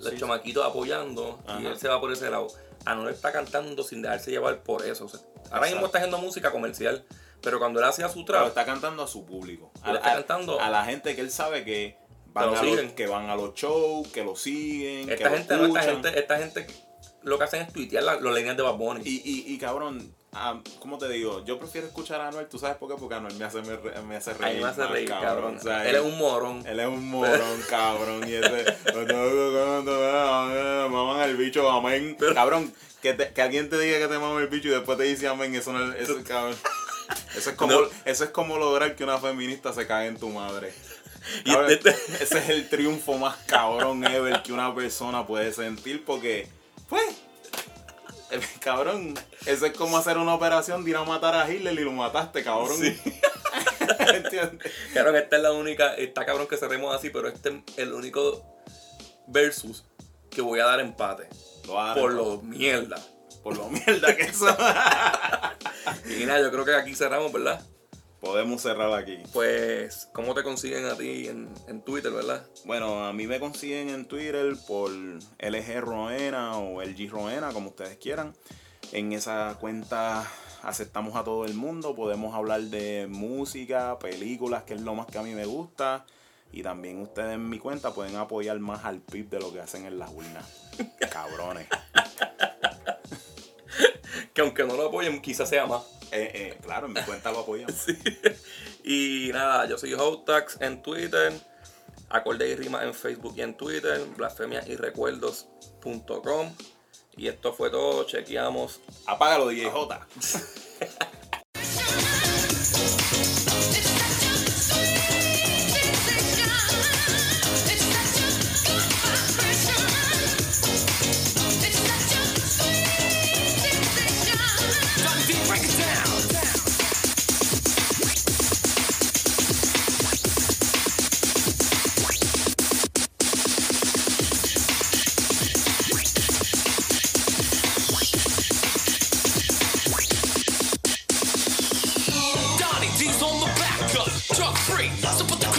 los chamaquitos apoyando. Ajá. Y él se va por ese lado. Anuel está cantando sin dejarse llevar por eso. O sea, ahora mismo está haciendo música comercial, pero cuando él hacía su trabajo, está cantando a su público. A la gente que él sabe que van a los shows, que lo siguen, esta que gente, lo escuchan. Esta gente lo que hacen es tuitear las líneas de Bad Bunny. Y cabrón, ¿cómo te digo? Yo prefiero escuchar a Anuel, ¿tú sabes por qué? Porque Anuel me hace reír. A mí me hace reír, cabrón. O sea, él es un morón. Cabrón. Y ese... maman el bicho, amén. Cabrón, que alguien te diga que te maman el bicho y después te dice amén, eso no es... Eso, cabrón. Eso es como lograr que una feminista se cague en tu madre. Cabrón, ese es el triunfo más cabrón ever que una persona puede sentir, porque pues cabrón, eso es como hacer una operación de ir a matar a Hitler y lo mataste, cabrón. Sí. ¿Entiendes? Claro que esta es la única, está cabrón que cerremos así, pero este es el único versus que voy a dar empate. Por lo mierda que eso. Y nada, yo creo que aquí cerramos, ¿verdad? Podemos cerrar aquí. Pues, ¿cómo te consiguen a ti en Twitter, verdad? Bueno, a mí me consiguen en Twitter por LG Roena o LG Roena, como ustedes quieran. En esa cuenta aceptamos a todo el mundo. Podemos hablar de música, películas, que es lo más que a mí me gusta. Y también ustedes en mi cuenta pueden apoyar más al PIB de lo que hacen en las urnas. Cabrones. Que aunque no lo apoyen, quizás sea más. Claro, en mi cuenta lo apoyamos. Sí. Y nada, yo soy Hotax en Twitter, Acorde y Rima en Facebook y en Twitter, blasfemiasyrecuerdos.com. Y esto fue todo, chequeamos. Apágalo, DJ J. So put the